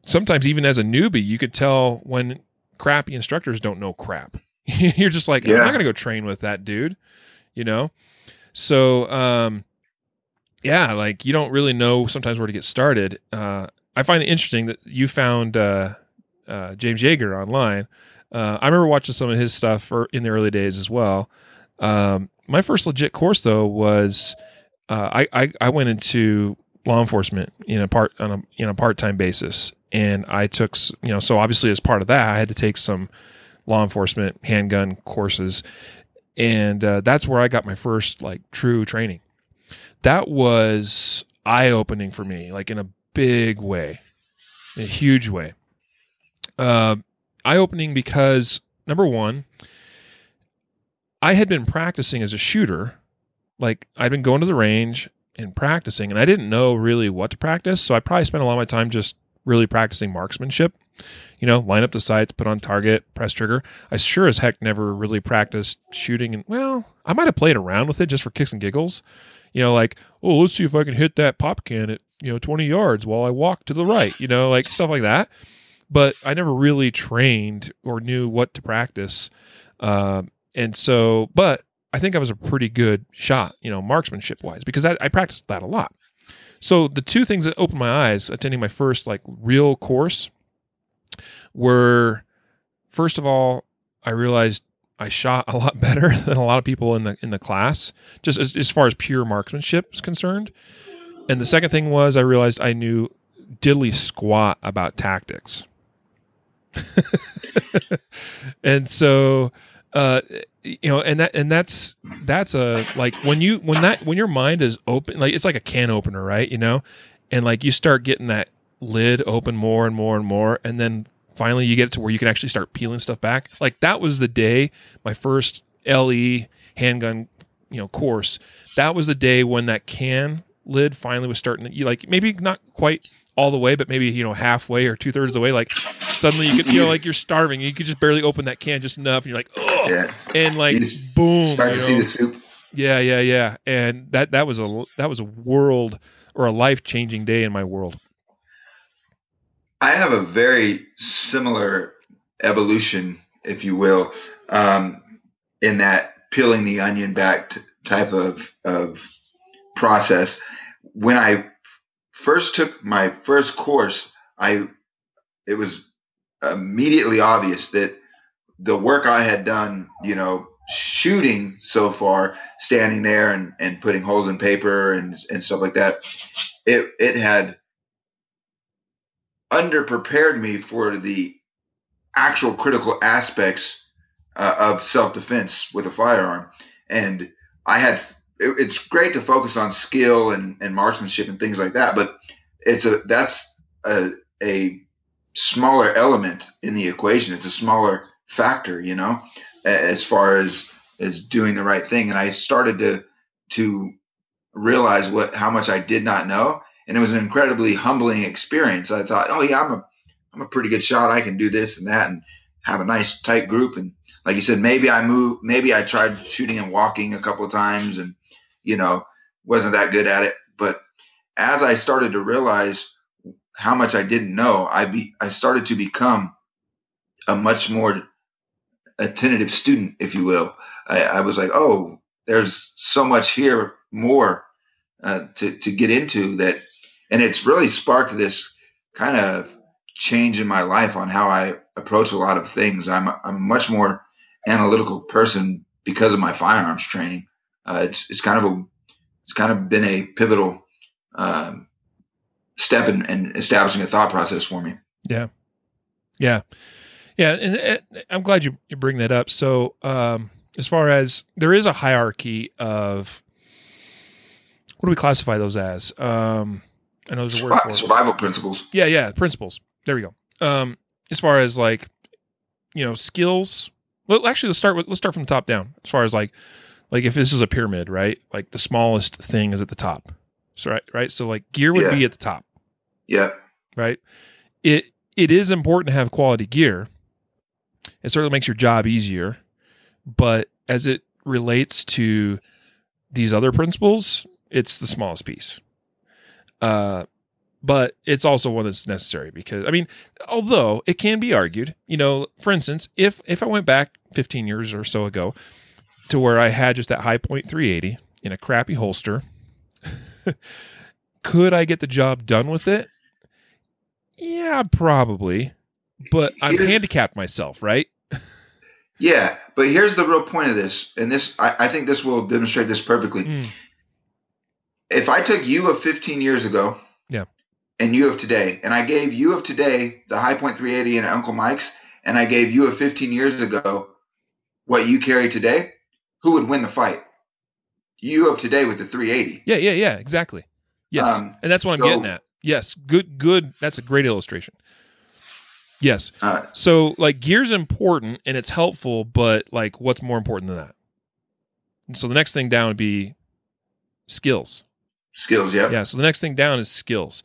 sometimes even as a newbie, you could tell when crappy instructors don't know crap. You're just like, yeah. I'm not going to go train with that dude, you know? So, um, yeah, like you don't really know sometimes where to get started. Uh, I find it interesting that you found uh, uh, James Yeager online. Uh, I remember watching some of his stuff in the early days as well. Um, my first legit course, though, was uh, I, I I went into law enforcement in a part on a in a part time basis, and I took you know so obviously as part of that I had to take some law enforcement handgun courses, and uh, that's where I got my first like true training. That was eye opening for me, like in a big way, in a huge way. Uh, Eye-opening because, number one, I had been practicing as a shooter, like I'd been going to the range and practicing, and I didn't know really what to practice. So I probably spent a lot of my time just really practicing marksmanship, you know, line up the sights, put on target, press trigger. I sure as heck never really practiced shooting. And well, I might've played around with it just for kicks and giggles, you know, like, oh, let's see if I can hit that pop can at, you know, twenty yards while I walk to the right, you know, like stuff like that. But I never really trained or knew what to practice. Um, and so, but I think I was a pretty good shot, you know, marksmanship wise, because I, I practiced that a lot. So the two things that opened my eyes attending my first like real course were, first of all, I realized I shot a lot better than a lot of people in the in the class, just as, as far as pure marksmanship is concerned. And the second thing was I realized I knew diddly squat about tactics. And so, uh, you know, and that, and that's, that's a, like when you, when that, when your mind is open, like it's like a can opener, right? You know? And like, you start getting that lid open more and more and more. And then finally you get to where you can actually start peeling stuff back. Like that was the day, my first L E handgun, you know, course. That was the day when that can lid finally was starting to, you like, maybe not quite all the way, but maybe, you know, halfway or two thirds of the way, like suddenly you could, you know, like you're starving. You could just barely open that can just enough. And you're like, oh, yeah. And like, boom. Start to see the soup. Yeah, yeah, yeah. And that, that was a, that was a world or a life changing day in my world. I have a very similar evolution, if you will, um, in that peeling the onion back t- type of, of process. When I first took my first course, I it was immediately obvious that the work I had done, you know, shooting so far, standing there and, and putting holes in paper and, and stuff like that, it it had underprepared me for the actual critical aspects uh, of self-defense with a firearm. And I had, it, it's great to focus on skill and, and marksmanship and things like that, but it's a, that's a, a smaller element in the equation. It's a smaller factor, you know, as far as, as doing the right thing. And I started to, to realize what, how much I did not know. And it was an incredibly humbling experience. I thought, oh yeah, I'm a, I'm a pretty good shot. I can do this and that, and have a nice tight group. And like you said, maybe I move, maybe I tried shooting and walking a couple of times, and you know, wasn't that good at it. But as I started to realize how much I didn't know, I be, I started to become a much more attentive student, if you will. I, I was like, oh, there's so much here more uh, to to get into that. And it's really sparked this kind of change in my life on how I approach a lot of things. I'm a, I'm a much more analytical person because of my firearms training. Uh, it's it's kind of a it's kind of been a pivotal um, step in, in establishing a thought process for me. Yeah, yeah, yeah. And, and I'm glad you, you bring that up. So um, as far as there is a hierarchy of what do we classify those as? Um, I know there's a word for it. Survival principles. Yeah, yeah, principles. There we go. Um, as far as like, you know, skills. Well, actually, let's start with let's start from the top down. As far as like, like if this is a pyramid, right? Like the smallest thing is at the top. So right, right. So like gear would yeah. be at the top. Yeah. Right. It it is important to have quality gear. It certainly makes your job easier, but as it relates to these other principles, it's the smallest piece. Uh, but it's also one that's necessary because, I mean, although it can be argued, you know, for instance, if, if I went back fifteen years or so ago to where I had just that High Point three eighty in a crappy holster, could I get the job done with it? Yeah, probably, but I've here's, handicapped myself, right? Yeah. But here's the real point of this. And this, I, I think this will demonstrate this perfectly. Mm. If I took you of fifteen years ago yeah. and you of today, and I gave you of today the High Point three eighty and Uncle Mike's, and I gave you of fifteen years ago what you carry today, who would win the fight? You of today with the three eighty. Yeah, yeah, yeah, exactly. Yes, um, and that's what I'm so, getting at. Yes, good, good. That's a great illustration. Yes. Uh, so, like, gear's important, and it's helpful, but, like, what's more important than that? And so the next thing down would be skills. Skills, yeah. Yeah, so the next thing down is skills.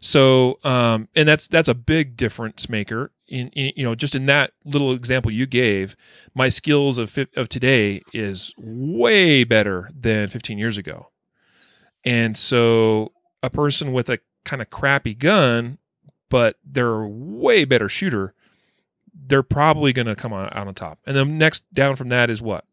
So, um, and that's that's a big difference maker. In, in you know, just in that little example you gave, my skills of of today is way better than fifteen years ago. And so, a person with a kind of crappy gun, but they're a way better shooter, they're probably going to come on, out on top. And then next down from that is what?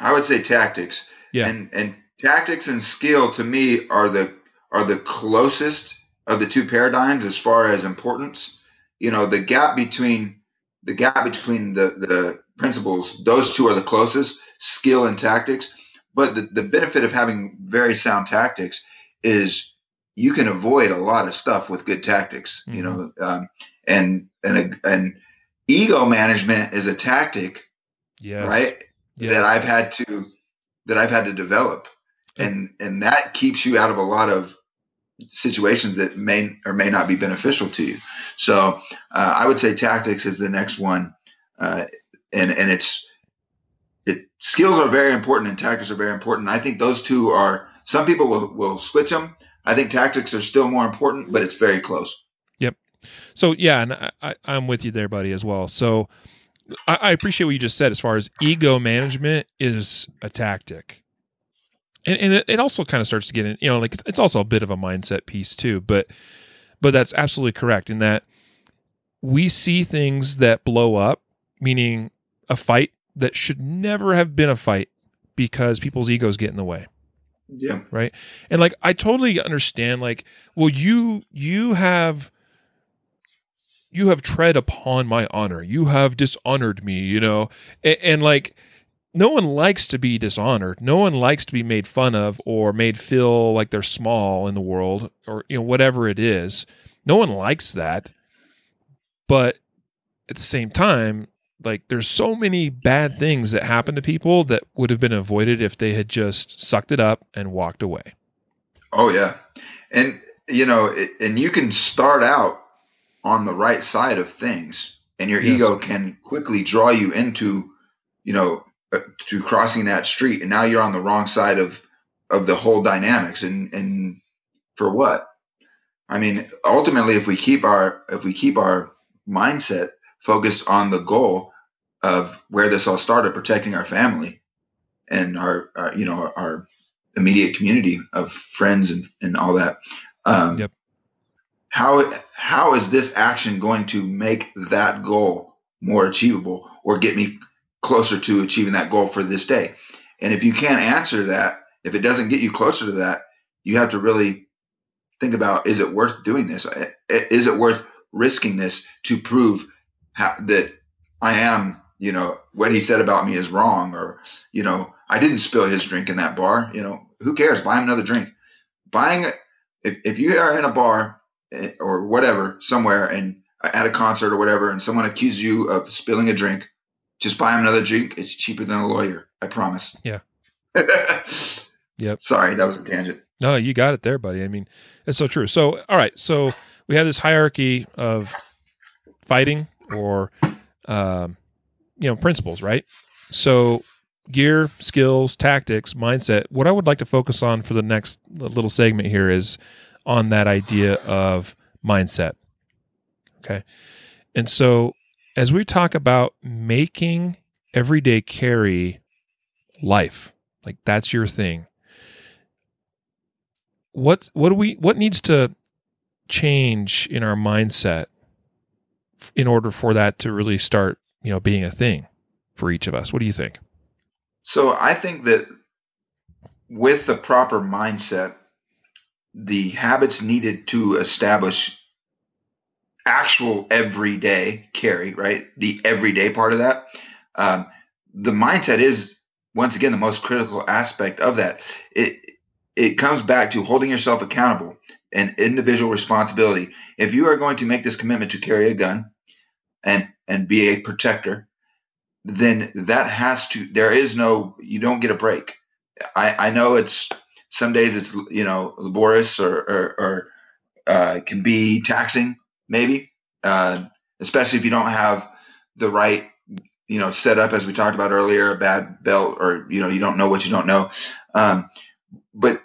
I would say tactics. Yeah, and and tactics and skill to me are the are the closest of the two paradigms as far as importance. You know, the gap between the gap between the, the principles, those two are the closest, skill and tactics. But the, the benefit of having very sound tactics is you can avoid a lot of stuff with good tactics. Mm-hmm. You know, um, and and a, and ego management is a tactic, yes. right? Yes. That I've had to that I've had to develop, mm-hmm. and and that keeps you out of a lot of situations that may or may not be beneficial to you. So uh, I would say tactics is the next one, uh, and and it's it skills are very important and tactics are very important. I think those two are. Some people will will switch them. I think tactics are still more important, but it's very close. Yep. So yeah, and I, I, I'm with you there, buddy, as well. So I, I appreciate what you just said as far as ego management is a tactic. And, and it, it also kind of starts to get in, you know, like it's, it's also a bit of a mindset piece too, but, but that's absolutely correct in that we see things that blow up, meaning a fight that should never have been a fight because people's egos get in the way. Yeah. Right. And like, I totally understand, like, well, you, you have, you have tread upon my honor. You have dishonored me, you know? And, and like, no one likes to be dishonored. No one likes to be made fun of or made feel like they're small in the world or, you know, whatever it is. No one likes that. But at the same time, like there's so many bad things that happen to people that would have been avoided if they had just sucked it up and walked away. Oh yeah. And you know, it, and you can start out on the right side of things and your yes. ego can quickly draw you into, you know, to crossing that street, and now you're on the wrong side of, of the whole dynamics. And, and for what? I mean, ultimately, if we keep our, if we keep our mindset focused on the goal of where this all started, protecting our family and our, our you know, our immediate community of friends and, and all that, um, yep. how, how is this action going to make that goal more achievable or get me closer to achieving that goal for this day? And if you can't answer that, if it doesn't get you closer to that, you have to really think about, is it worth doing this? Is it worth risking this to prove how, that I am, you know, what he said about me is wrong, or, you know, I didn't spill his drink in that bar, you know, who cares? Buy him another drink. Buying it. If, if you are in a bar or whatever, somewhere and at a concert or whatever, and someone accuses you of spilling a drink, just buy him another drink. It's cheaper than a lawyer. I promise. Yeah. Yep. Sorry, that was a tangent. No, you got it there, buddy. I mean, it's so true. So, all right. So we have this hierarchy of fighting or, um, you know, principles, right? So gear, skills, tactics, mindset. What I would like to focus on for the next little segment here is on that idea of mindset. Okay. And so, as we talk about making everyday carry life, like that's your thing. What what do we what needs to change in our mindset in order for that to really start, you know, being a thing for each of us? What do you think? So I think that with the proper mindset, the habits needed to establish actual everyday carry, right? The everyday part of that. Um, the mindset is, once again, the most critical aspect of that. It it comes back to holding yourself accountable and individual responsibility. If you are going to make this commitment to carry a gun and and be a protector, then that has to, there is no, you don't get a break. I, I know it's, some days it's, you know, laborious or, or, or uh, can be taxing, maybe, uh, especially if you don't have the right, you know, set up, as we talked about earlier, a bad belt, or, you know, you don't know what you don't know. Um, but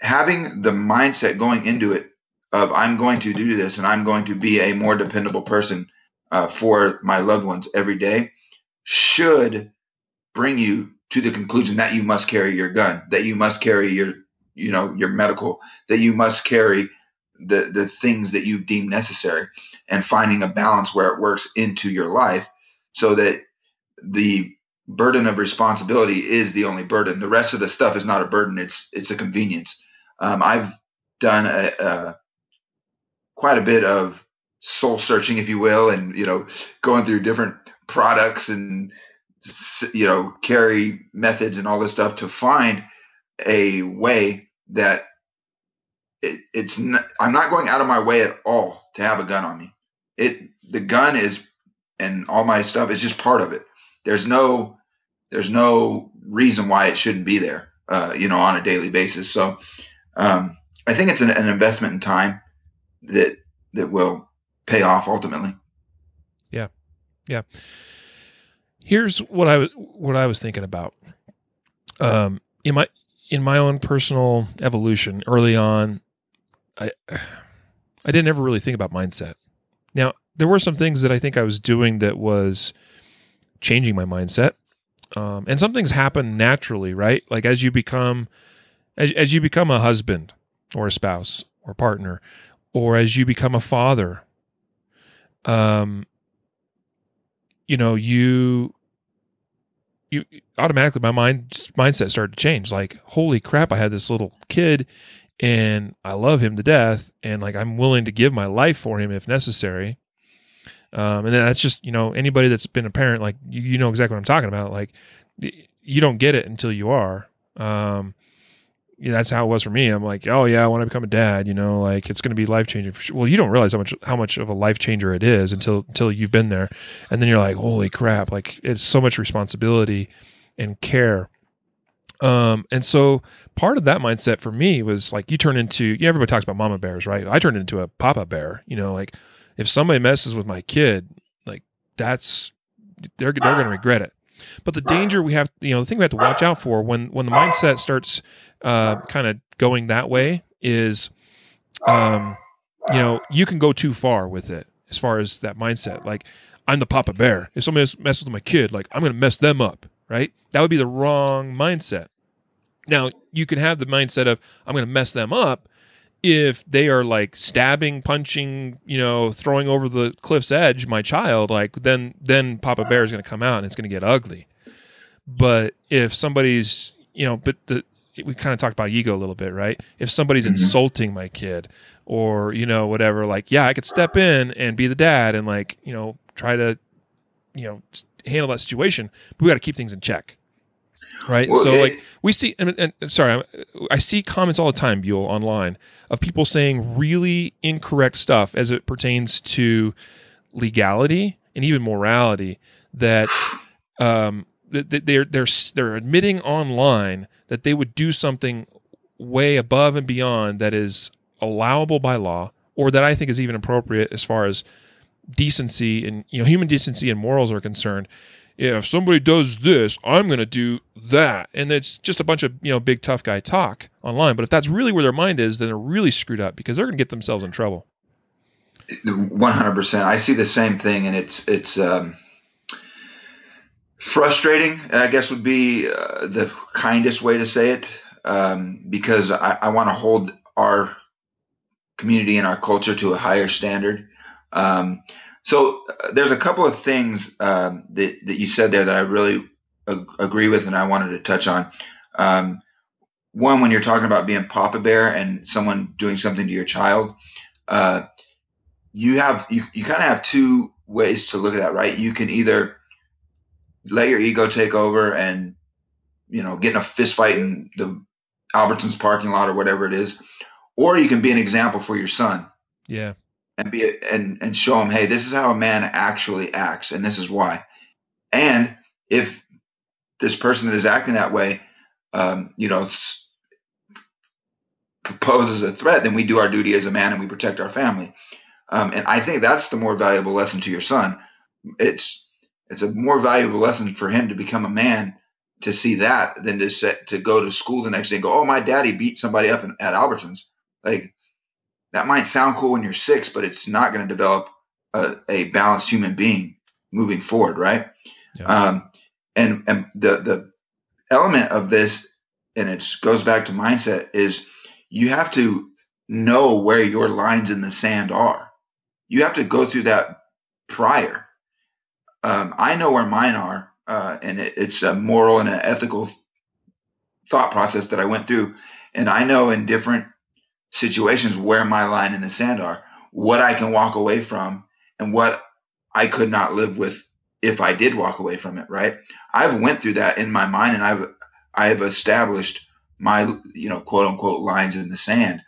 having the mindset going into it of I'm going to do this and I'm going to be a more dependable person uh, for my loved ones every day should bring you to the conclusion that you must carry your gun, that you must carry your, you know, your medical, that you must carry the the things that you deem necessary, and finding a balance where it works into your life so that the burden of responsibility is the only burden. The rest of the stuff is not a burden. It's it's a convenience. Um, I've done a, a quite a bit of soul searching, if you will, and, you know, going through different products and, you know, carry methods and all this stuff to find a way that it, it's not, I'm not going out of my way at all to have a gun on me. It, the gun is, and all my stuff is just part of it. There's no, there's no reason why it shouldn't be there, uh, you know, on a daily basis. So um, I think it's an, an investment in time that, that will pay off ultimately. Yeah. Yeah. Here's what I was, what I was thinking about. Um, in my, in my own personal evolution early on, I, I didn't ever really think about mindset. Now, there were some things that I think I was doing that was changing my mindset. Um, and some things happen naturally, right? Like as you become, as, as you become a husband or a spouse or partner, or as you become a father, um, you know, you, you automatically, my mind mindset started to change. Like, holy crap, I had this little kid and I love him to death. And like, I'm willing to give my life for him if necessary. Um, and that's just, you know, anybody that's been a parent, like, you, you know exactly what I'm talking about. Like, you don't get it until you are. Um, you know, that's how it was for me. I'm like, oh yeah, I want to become a dad, you know, like it's going to be life-changing for sure. Well, you don't realize how much, how much of a life changer it is until, until you've been there. And then you're like, holy crap. Like it's so much responsibility and care. Um, and so part of that mindset for me was like, you turn into, you know, everybody talks about mama bears, right? I turned into a papa bear, you know, like if somebody messes with my kid, like that's, they're, they're going to regret it. But the danger we have, you know, the thing we have to watch out for when, when the mindset starts uh, kind of going that way is, um, you know, you can go too far with it as far as that mindset. Like, I'm the papa bear. If somebody messes with my kid, like, I'm going to mess them up, right? That would be the wrong mindset. Now, you can have the mindset of, I'm going to mess them up if they are like stabbing, punching, you know, throwing over the cliff's edge my child, like then then Papa Bear is going to come out and it's going to get ugly. But if somebody's, you know, but the we kind of talked about ego a little bit, right? If somebody's mm-hmm. insulting my kid or, you know, whatever, like, yeah, I could step in and be the dad and like, you know, try to, you know, handle that situation. But we got to keep things in check. Right. Well, so it, like we see, and, and sorry, I see comments all the time, Buell, online of people saying really incorrect stuff as it pertains to legality and even morality that, um, that they're, they're, they're admitting online that they would do something way above and beyond that is allowable by law, or that I think is even appropriate as far as decency and, you know, human decency and morals are concerned. Yeah, if somebody does this, I'm going to do that. And it's just a bunch of, you know, big tough guy talk online. But if that's really where their mind is, then they're really screwed up because they're going to get themselves in trouble. one hundred percent. I see the same thing. And it's it's um, frustrating, I guess, would be uh, the kindest way to say it, um, because I, I want to hold our community and our culture to a higher standard. Um So uh, there's a couple of things um, that, that you said there that I really ag- agree with and I wanted to touch on. Um, one, when you're talking about being Papa Bear and someone doing something to your child, uh, you have you, you kind of have two ways to look at that, right? You can either let your ego take over and, you know, get in a fist fight in the Albertsons parking lot or whatever it is, or you can be an example for your son. Yeah. And be and and show them, hey, this is how a man actually acts, and this is why. And if this person that is acting that way, um, you know, s- proposes a threat, then we do our duty as a man and we protect our family. Um, and I think that's the more valuable lesson to your son. It's it's a more valuable lesson for him to become a man to see that than to set, to go to school the next day and go, oh, my daddy beat somebody up in, at Albertsons. Like, that might sound cool when you're six, but it's not going to develop a, a balanced human being moving forward, right? Yeah. Um, and and the the element of this, and it goes back to mindset, is you have to know where your lines in the sand are. You have to go through that prior. Um, I know where mine are, uh, and it, it's a moral and an ethical thought process that I went through. And I know in different situations where my line in the sand are, what I can walk away from and what I could not live with if I did walk away from it, right? I've went through that in my mind, and I've I have established my, you know, quote unquote lines in the sand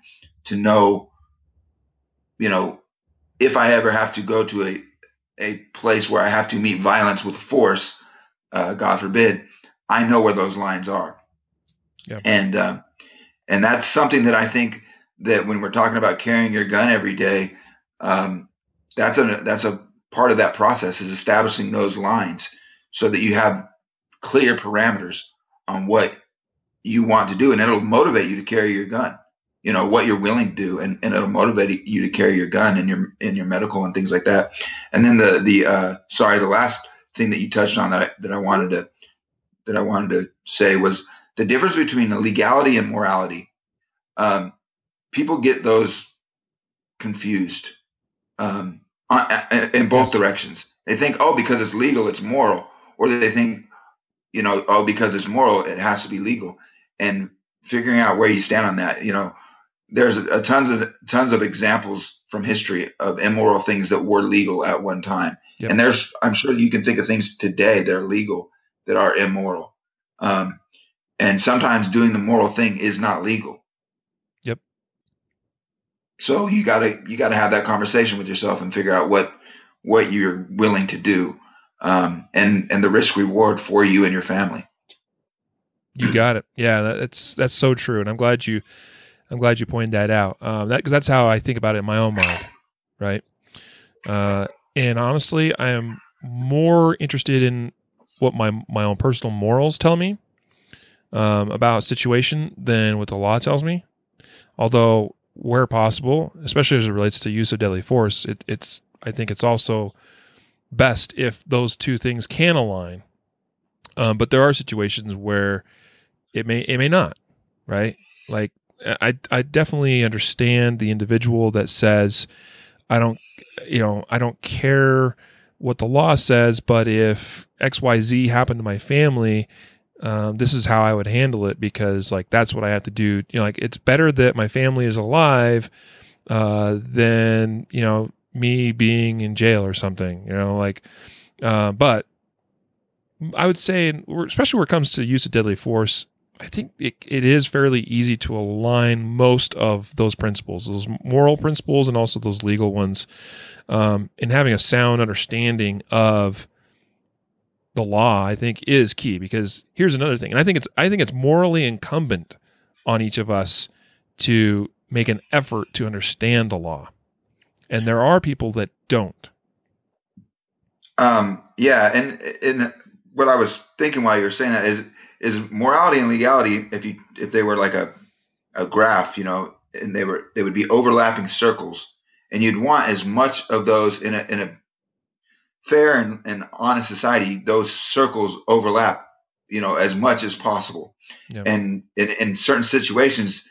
to know, you know, if I ever have to go to a a place where I have to meet violence with force, uh, God forbid, I know where those lines are. Yep. And uh, and that's something that I think that when we're talking about carrying your gun every day, um, that's a that's a part of that process, is establishing those lines so that you have clear parameters on what you want to do, and it'll motivate you to carry your gun. You know, what you're willing to do, and, and it'll motivate you to carry your gun and your in your medical and things like that. And then the the uh, sorry, the last thing that you touched on that I, that I wanted to that I wanted to say was the difference between legality and morality. Um, people get those confused um, on, in both yes. directions. They think, oh, because it's legal, it's moral, or they think, you know, oh, because it's moral, it has to be legal. And figuring out where you stand on that, you know. There's a, a tons of tons of examples from history of immoral things that were legal at one time. Yep. And there's, I'm sure you can think of things today that are legal that are immoral. Um, and sometimes doing the moral thing is not legal. Yep. So you gotta, you gotta have that conversation with yourself and figure out what, what you're willing to do. Um, and, and the risk reward for you and your family. You got it. Yeah. That's, that's so true. And I'm glad you, I'm glad you pointed that out. Um, that, cause that's how I think about it in my own mind. Right. Uh, and honestly, I am more interested in what my, my own personal morals tell me, um, about a situation than what the law tells me. Although where possible, especially as it relates to use of deadly force, it, it's, I think it's also best if those two things can align. Um, but there are situations where it may, it may not, right? Like, I I definitely understand the individual that says, I don't, you know, I don't care what the law says, but if X Y Z happened to my family, um, this is how I would handle it, because like, that's what I have to do. You know, like, it's better that my family is alive, uh, than, you know, me being in jail or something, you know, like, uh, but I would say, especially where it comes to use of deadly force, I think it, it is fairly easy to align most of those principles, those moral principles and also those legal ones, um, and having a sound understanding of the law, I think, is key. Because here's another thing, and I think it's I think it's morally incumbent on each of us to make an effort to understand the law, and there are people that don't. Um, yeah, and and what I was thinking while you were saying that is. Is morality and legality, if you if they were like a a graph, you know, and they were they would be overlapping circles, and you'd want as much of those in a in a fair and, and honest society, those circles overlap, you know, as much as possible. Yep. And in, in certain situations,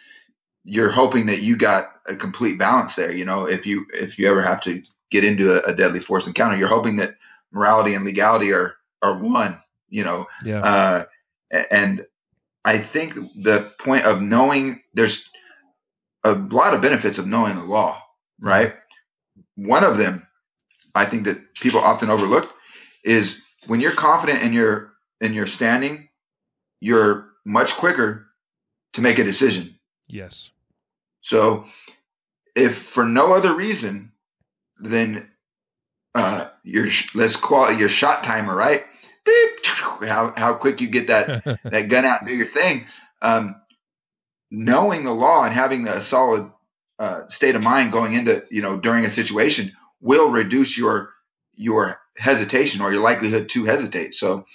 you're hoping that you got a complete balance there. You know, if you if you ever have to get into a, a deadly force encounter, you're hoping that morality and legality are are one, you know. Yeah. Uh, And I think the point of knowing, there's a lot of benefits of knowing the law, right? One of them, I think that people often overlook, is when you're confident in your in your standing, you're much quicker to make a decision. Yes. So if for no other reason than uh, your let's call it your shot timer, right? How how quick you get that, that gun out and do your thing. Um, knowing the law and having a solid uh, state of mind going into, you know, during a situation will reduce your your hesitation or your likelihood to hesitate. So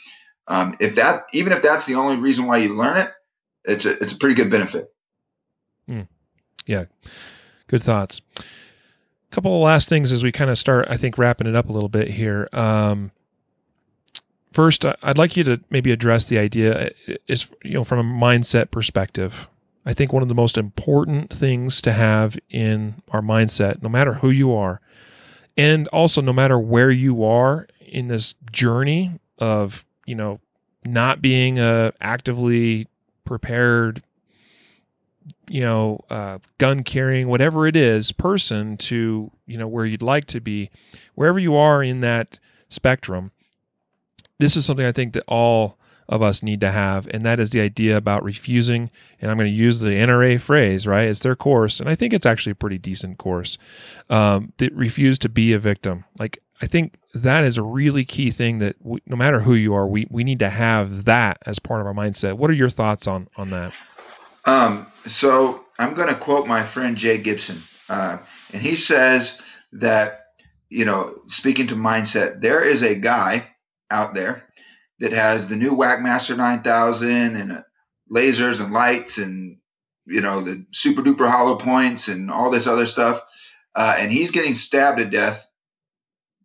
Um, if that, even if that's the only reason why you learn it, it's a, it's a pretty good benefit. Mm. Yeah. Good thoughts. Couple of last things as we kind of start, I think, wrapping it up a little bit here. Um, first, I'd like you to maybe address the idea is, you know, from a mindset perspective. I think one of the most important things to have in our mindset, no matter who you are, and also no matter where you are in this journey of, you know, not being a actively prepared, you know, uh, gun carrying, whatever it is, person to, you know, where you'd like to be, wherever you are in that spectrum, this is something I think that all of us need to have, and that is the idea about refusing, and I'm going to use the N R A phrase, right? It's their course, and I think it's actually a pretty decent course, um, that refuse to be a victim. Like, I think that is a really key thing that we, no matter who you are, we we need to have that as part of our mindset. What are your thoughts on on that? Um, so I'm going to quote my friend Jay Gibson, uh, and he says that, you know, speaking to mindset, there is a guy out there that has the new Whackmaster nine thousand and uh, lasers and lights and, you know, the super duper hollow points and all this other stuff. Uh, and he's getting stabbed to death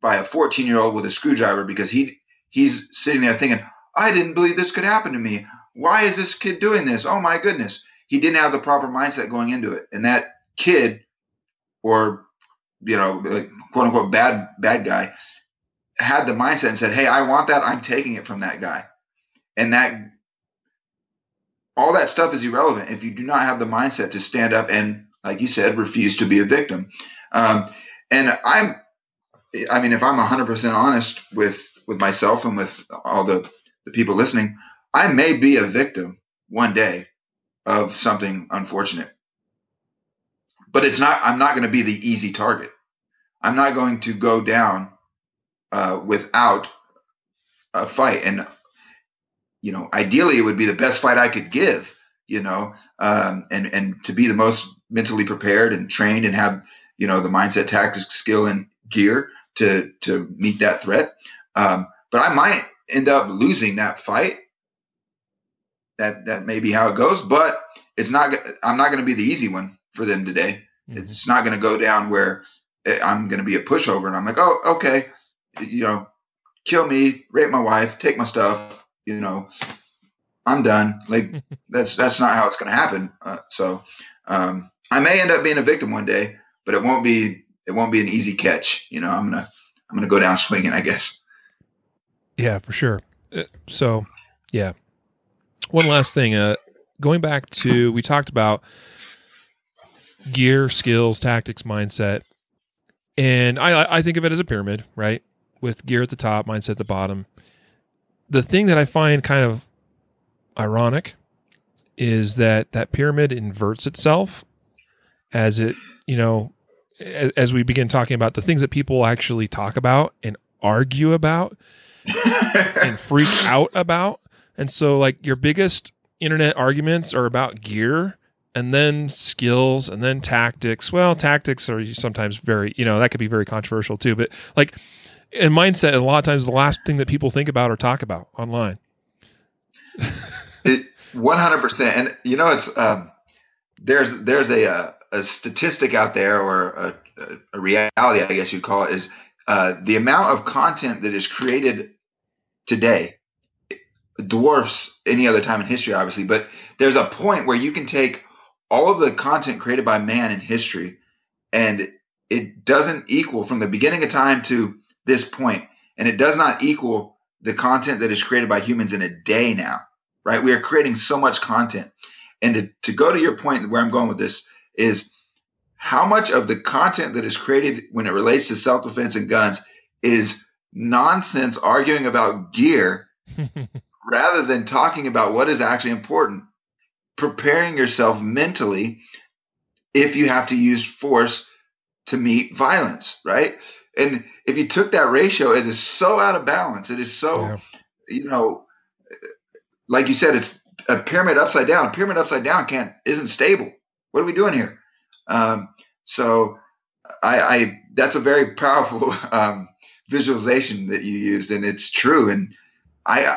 by a fourteen year old with a screwdriver because he, he's sitting there thinking, I didn't believe this could happen to me. Why is this kid doing this? Oh my goodness. He didn't have the proper mindset going into it. And that kid, or, you know, quote unquote, bad, bad guy, had the mindset and said, hey, I want that. I'm taking it from that guy. And that, all that stuff is irrelevant if you do not have the mindset to stand up and, like you said, refuse to be a victim. Um, and I'm, I mean, if I'm one hundred percent honest with, with myself and with all the, the people listening, I may be a victim one day of something unfortunate, but it's not, I'm not going to be the easy target. I'm not going to go down Uh, without a fight. And, you know, ideally it would be the best fight I could give, you know, um, and, and to be the most mentally prepared and trained and have, you know, the mindset, tactics, skill, and gear to, to meet that threat. Um, but I might end up losing that fight. That, that may be how it goes, but it's not, I'm not going to be the easy one for them today. Mm-hmm. It's not going to go down where I'm going to be a pushover and I'm like, oh, okay, you know, kill me, rape my wife, take my stuff, you know, I'm done. Like that's, that's not how it's going to happen. Uh, so, um, I may end up being a victim one day, but it won't be, it won't be an easy catch. You know, I'm going to, I'm going to go down swinging, I guess. Yeah, for sure. So yeah. One last thing, uh, going back to, we talked about gear, skills, tactics, mindset. And I, I think of it as a pyramid, right? With gear at the top, mindset at the bottom. The thing that I find kind of ironic is that that pyramid inverts itself as it, you know, as we begin talking about the things that people actually talk about and argue about and freak out about. And so like your biggest internet arguments are about gear, and then skills, and then tactics. Well, tactics are sometimes very, you know, that could be very controversial too, but like, and mindset, a lot of times the last thing that people think about or talk about online. It, one hundred percent. And you know, it's um, there's there's a, a a statistic out there, or a, a reality, I guess you'd call it, is uh, the amount of content that is created today dwarfs any other time in history, obviously. But there's a point where you can take all of the content created by man in history, and it doesn't equal from the beginning of time to this point, and it does not equal the content that is created by humans in a day now, right? We are creating so much content. And to, to go to your point where I'm going with this is how much of the content that is created when it relates to self-defense and guns is nonsense arguing about gear rather than talking about what is actually important, preparing yourself mentally if you have to use force to meet violence, right? And if you took that ratio, it is so out of balance. It is so, yeah. You know, like you said, it's a pyramid upside down. A pyramid upside down can't isn't stable. What are we doing here? Um, so I, I that's a very powerful um, visualization that you used, and it's true. And I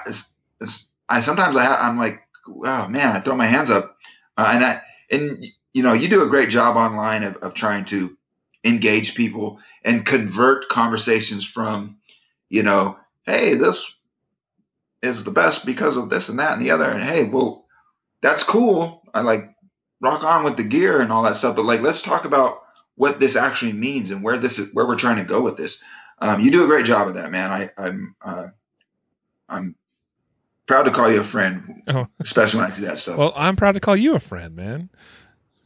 I sometimes I ha I'm like, oh man, I throw my hands up, uh, and I and you know you do a great job online of, of trying to engage people and convert conversations from, you know, hey, this is the best because of this and that and the other, and hey, well, that's cool. I like rock on with the gear and all that stuff, but like, let's talk about what this actually means and where this is, where we're trying to go with this. Um, you do a great job of that, man. I, I'm, uh, I'm proud to call you a friend, oh. especially when I do that stuff. Well, I'm proud to call you a friend, man.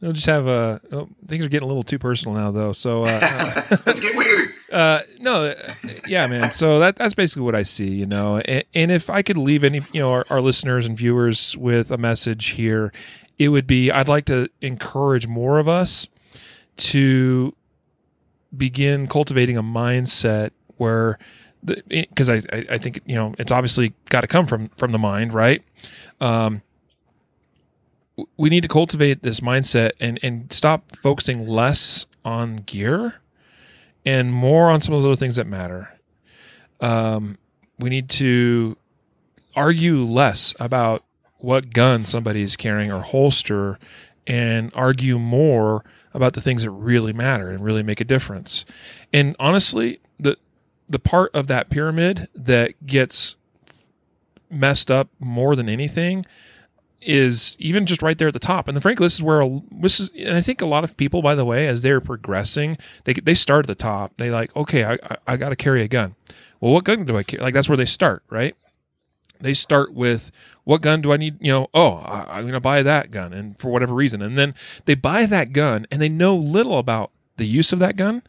We'll just have a, oh, things are getting a little too personal now though. So, uh, let's get weird. Uh, no, yeah, man. So that, that's basically what I see, you know, and, and if I could leave any, you know, our, our listeners and viewers with a message here, it would be, I'd like to encourage more of us to begin cultivating a mindset where, because I, I think, you know, it's obviously got to come from, from the mind, right? Um, we need to cultivate this mindset and, and stop focusing less on gear and more on some of those other things that matter. Um, we need to argue less about what gun somebody is carrying or holster and argue more about the things that really matter and really make a difference. And honestly, the the part of that pyramid that gets messed up more than anything is even just right there at the top. And frankly, this is where a, this is, and I think a lot of people, by the way, as they're progressing, they they start at the top. They like, okay, I I, I got to carry a gun. Well, what gun do I carry? Like that's where they start, right? They start with, what gun do I need? You know, oh, I, I'm going to buy that gun, and for whatever reason. And then they buy that gun, and they know little about the use of that gun,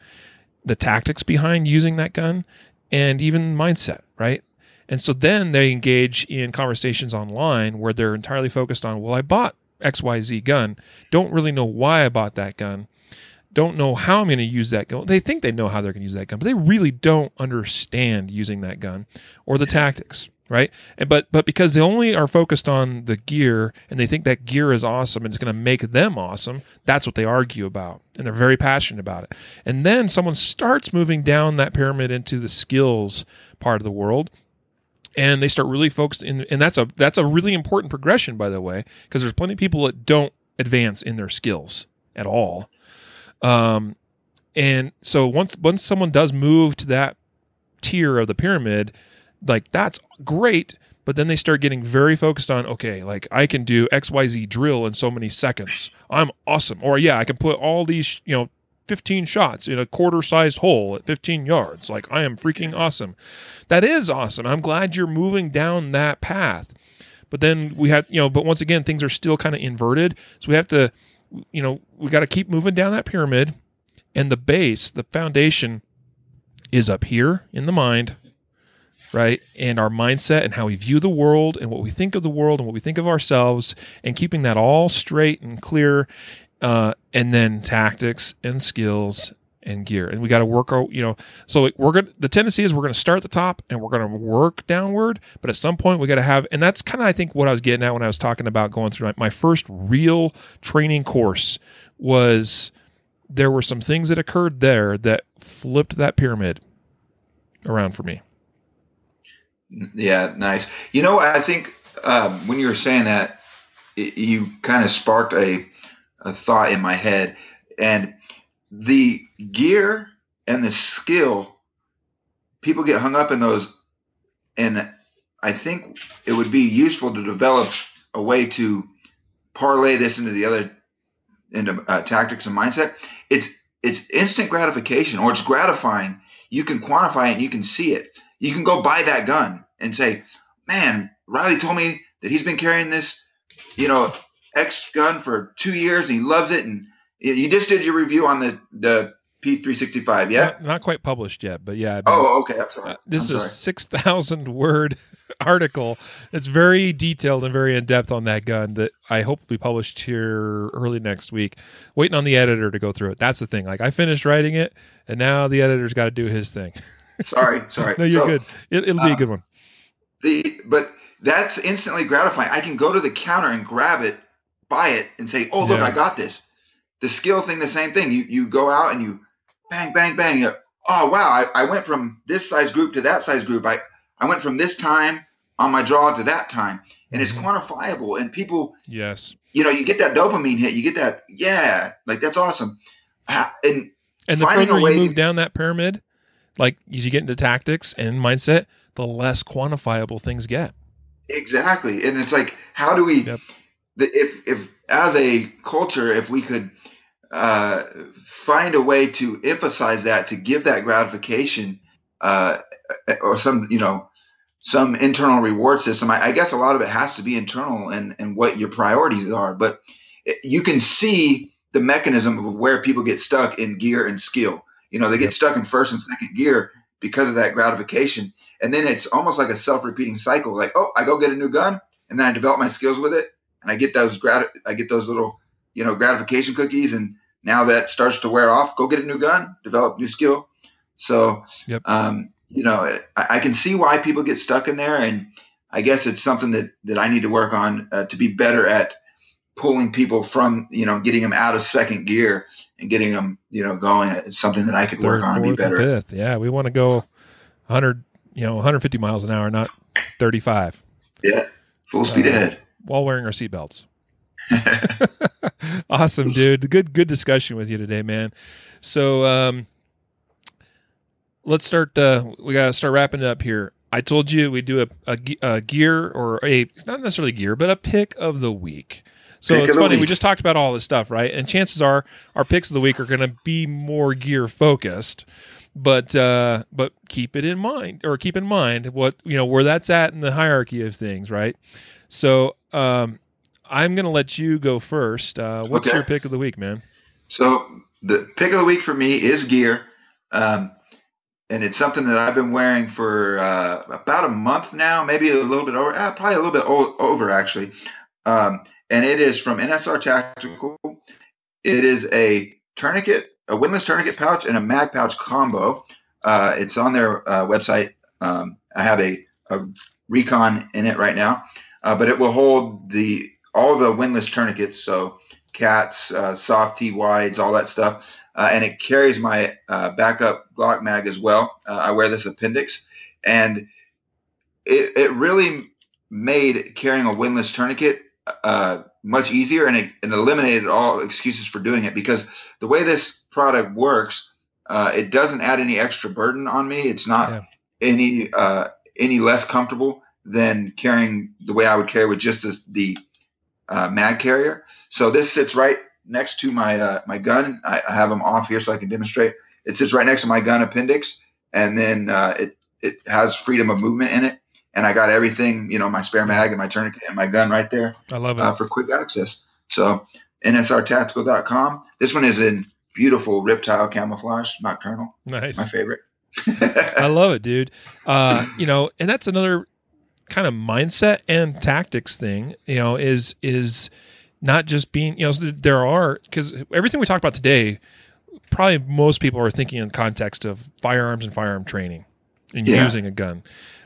the tactics behind using that gun, and even mindset, right? And so then they engage in conversations online where they're entirely focused on, well, I bought X Y Z gun, don't really know why I bought that gun, don't know how I'm going to use that gun. They think they know how they're going to use that gun, but they really don't understand using that gun or the tactics. Right, and but but because they only are focused on the gear and they think that gear is awesome and it's going to make them awesome, that's what they argue about, and they're very passionate about it. And then someone starts moving down that pyramid into the skills part of the world, and they start really focused in. And that's a that's a really important progression, by the way, because there's plenty of people that don't advance in their skills at all. Um, and so once once someone does move to that tier of the pyramid, like that's great, but then they start getting very focused on, okay, like I can do X Y Z drill in so many seconds. I'm awesome. Or yeah, I can put all these, you know, fifteen shots in a quarter sized hole at fifteen yards. Like I am freaking awesome. That is awesome. I'm glad you're moving down that path. But then we have, you know, but once again, things are still kind of inverted. So we have to, you know, we got to keep moving down that pyramid, and the base, the foundation is up here in the mind. Right, and our mindset and how we view the world and what we think of the world and what we think of ourselves, and keeping that all straight and clear, uh, and then tactics and skills and gear. And we got to work our, you know, so we're going to, the tendency is we're going to start at the top and we're going to work downward, but at some point we got to have, and that's kind of, I think, what I was getting at when I was talking about going through my, my first real training course was there were some things that occurred there that flipped that pyramid around for me. Yeah, nice. You know, I think um, when you were saying that, it, you kind of sparked a, a thought in my head. And the gear and the skill, people get hung up in those. And I think it would be useful to develop a way to parlay this into the other, into uh, tactics and mindset. It's it's instant gratification, or it's gratifying. You can quantify it and you can see it. You can go buy that gun and say, man, Riley told me that he's been carrying this, you know, X gun for two years and he loves it. And you just did your review on the, the P three sixty-five, yeah? Not, not quite published yet, but yeah. Oh, okay. I'm sorry. Uh, this I'm is sorry. a six thousand word article. It's very detailed and very in-depth on that gun that I hope will be published here early next week. Waiting on the editor to go through it. That's the thing. Like I finished writing it, and now the editor's got to do his thing. Sorry, sorry. No, you're so good. It, it'll be uh, a good one. The But that's instantly gratifying. I can go to the counter and grab it, buy it, and say, oh, look, yeah. I got this. The skill thing, the same thing. You you go out and you bang, bang, bang. You're, oh, wow, I, I went from this size group to that size group. I, I went from this time on my draw to that time. And it's quantifiable. And people, yes, you know, you get that dopamine hit. You get that, yeah, like that's awesome. And and the further you move down that pyramid, like as you get into tactics and mindset, the less quantifiable things get. Exactly. And it's like, how do we, yep. the, if if as a culture, if we could uh, find a way to emphasize that, to give that gratification uh, or some, you know, some internal reward system, I, I guess a lot of it has to be internal and, and what your priorities are. But it, you can see the mechanism of where people get stuck in gear and skill. You know, they get stuck in first and second gear because of that gratification. And then it's almost like a self-repeating cycle. Like, oh, I go get a new gun and then I develop my skills with it. And I get those grat- I get those little, you know, gratification cookies. And now that starts to wear off, go get a new gun, develop new skill. So, yep. um, you know, I, I can see why people get stuck in there. And I guess it's something that, that I need to work on uh, to be better at pulling people from, you know, getting them out of second gear and getting them, you know, going. It's something that I could work on and be better. Fifth. Yeah. We want to go one hundred, you know, one hundred fifty miles an hour, not thirty-five. Yeah. Full speed uh, ahead. While wearing our seatbelts. Awesome, dude. Good, good discussion with you today, man. So, um, let's start. Uh, we got to start wrapping it up here. I told you we do a, a, a gear or a, not necessarily gear, but a pick of the week. So pick it's funny, week. We just talked about all this stuff, right? And chances are our picks of the week are going to be more gear focused, but uh, but keep it in mind or keep in mind what, you know, where that's at in the hierarchy of things, right? So um, I'm going to let you go first. Uh, what's okay. your pick of the week, man? So the pick of the week for me is gear, um, and it's something that I've been wearing for uh, about a month now, maybe a little bit over, uh, probably a little bit old, over actually. Um, and it is from N S R Tactical. It is a tourniquet, a windlass tourniquet pouch and a mag pouch combo. Uh, it's on their uh, website. Um, I have a, a recon in it right now, uh, but it will hold the all the windlass tourniquets, so cats, uh, soft T wides, all that stuff. Uh, and it carries my uh, backup Glock mag as well. Uh, I wear this appendix, and it it really made carrying a windlass tourniquet uh, much easier, and it and eliminated all excuses for doing it, because the way this product works, uh, it doesn't add any extra burden on me. It's not yeah. any uh, any less comfortable than carrying the way I would carry with just this, the uh, mag carrier. So this sits right next to my uh, my gun. I, I have them off here so I can demonstrate. It sits right next to my gun appendix, and then uh, it it has freedom of movement in it. And I got everything, you know, my spare mag and my tourniquet and my gun right there. I love it. Uh, for quick access. So N S R tactical dot com. This one is in beautiful riptile camouflage, nocturnal. Nice. My favorite. I love it, dude. Uh, you know, and that's another kind of mindset and tactics thing, you know, is is not just being, you know, there are, because everything we talked about today, probably most people are thinking in the context of firearms and firearm training and yeah. using a gun.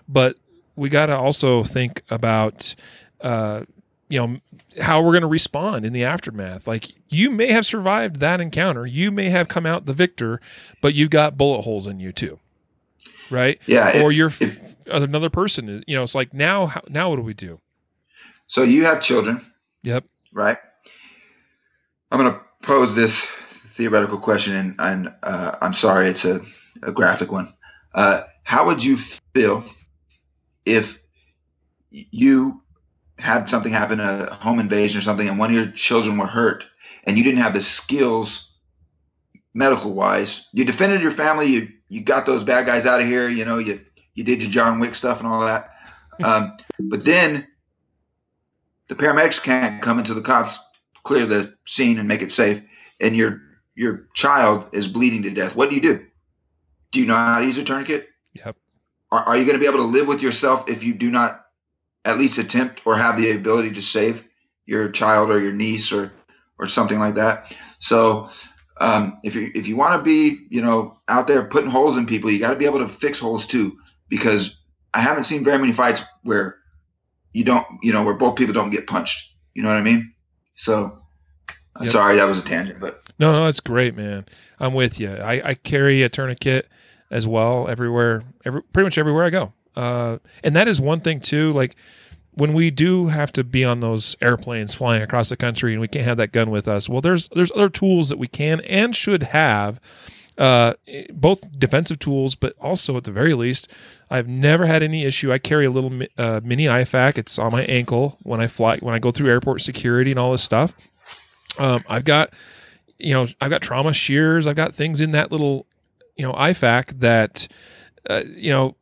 But we got to also think about, uh, you know, how we're going to respond in the aftermath. Like, you may have survived that encounter. You may have come out the victor, but you've got bullet holes in you too. Right. Yeah. Or if, you're f- if, another person, you know, it's like, now, how, now what do we do? So you have children. Yep. Right. I'm going to pose this theoretical question. And, and uh, I'm sorry, it's a, a graphic one. Uh, how would you feel if you had something happen, a home invasion or something, and one of your children were hurt and you didn't have the skills medical wise, you defended your family, you, you got those bad guys out of here, you know, you, you did your John Wick stuff and all that. Um, but then the paramedics can't come until the cops clear the scene and make it safe. And your, your child is bleeding to death. What do you do? Do you know how to use a tourniquet? Yep. Are you going to be able to live with yourself if you do not at least attempt or have the ability to save your child or your niece or, or something like that? So um, if you if you want to be, you know, out there putting holes in people, you got to be able to fix holes too, because I haven't seen very many fights where you don't, you know, where both people don't get punched. You know what I mean? So I'm yep. sorry, that was a tangent, but no, no, it's great, man. I'm with you. I, I carry a tourniquet as well everywhere, every, pretty much everywhere I go. Uh, and that is one thing too, like when we do have to be on those airplanes flying across the country and we can't have that gun with us, well, there's there's other tools that we can and should have, uh, both defensive tools, but also at the very least, I've never had any issue. I carry a little uh, mini I FAC. It's on my ankle when I fly, when I go through airport security and all this stuff. Um, I've got, you know, I've got trauma shears. I've got things in that little, you know, I FAC that, uh, you know,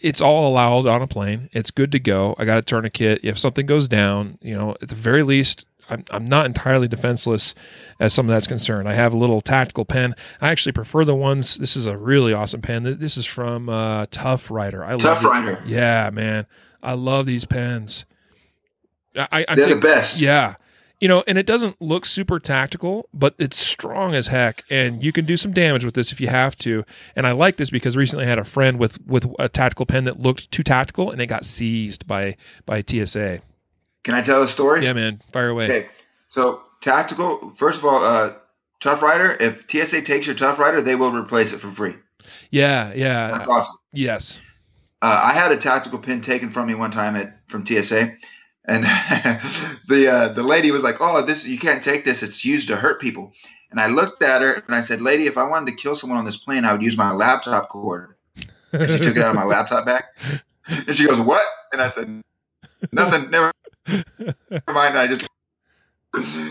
it's all allowed on a plane. It's good to go. I got a tourniquet. If something goes down, you know, at the very least, I'm, I'm not entirely defenseless as some of that's concerned. I have a little tactical pen. I actually prefer the ones. This is a really awesome pen. This is from uh, Tough Rider. I Tough love Rider. Yeah, man. I love these pens. I, I They're think, the best. Yeah. You know, and it doesn't look super tactical, but it's strong as heck, and you can do some damage with this if you have to. And I like this because recently I had a friend with, with a tactical pen that looked too tactical, and it got seized by by T S A. Can I tell a story? Yeah, man. Fire away. Okay. So, tactical, first of all, uh, Tough Rider, if T S A takes your Tough Rider, they will replace it for free. Yeah, yeah. That's awesome. Yes. Uh, I had a tactical pen taken from me one time at from T S A. And the uh, the lady was like, "Oh, this you can't take this. It's used to hurt people." And I looked at her and I said, "Lady, if I wanted to kill someone on this plane, I would use my laptop cord." And she took it out of my laptop bag. And she goes, "What?" And I said, "Nothing. Never, never mind." I just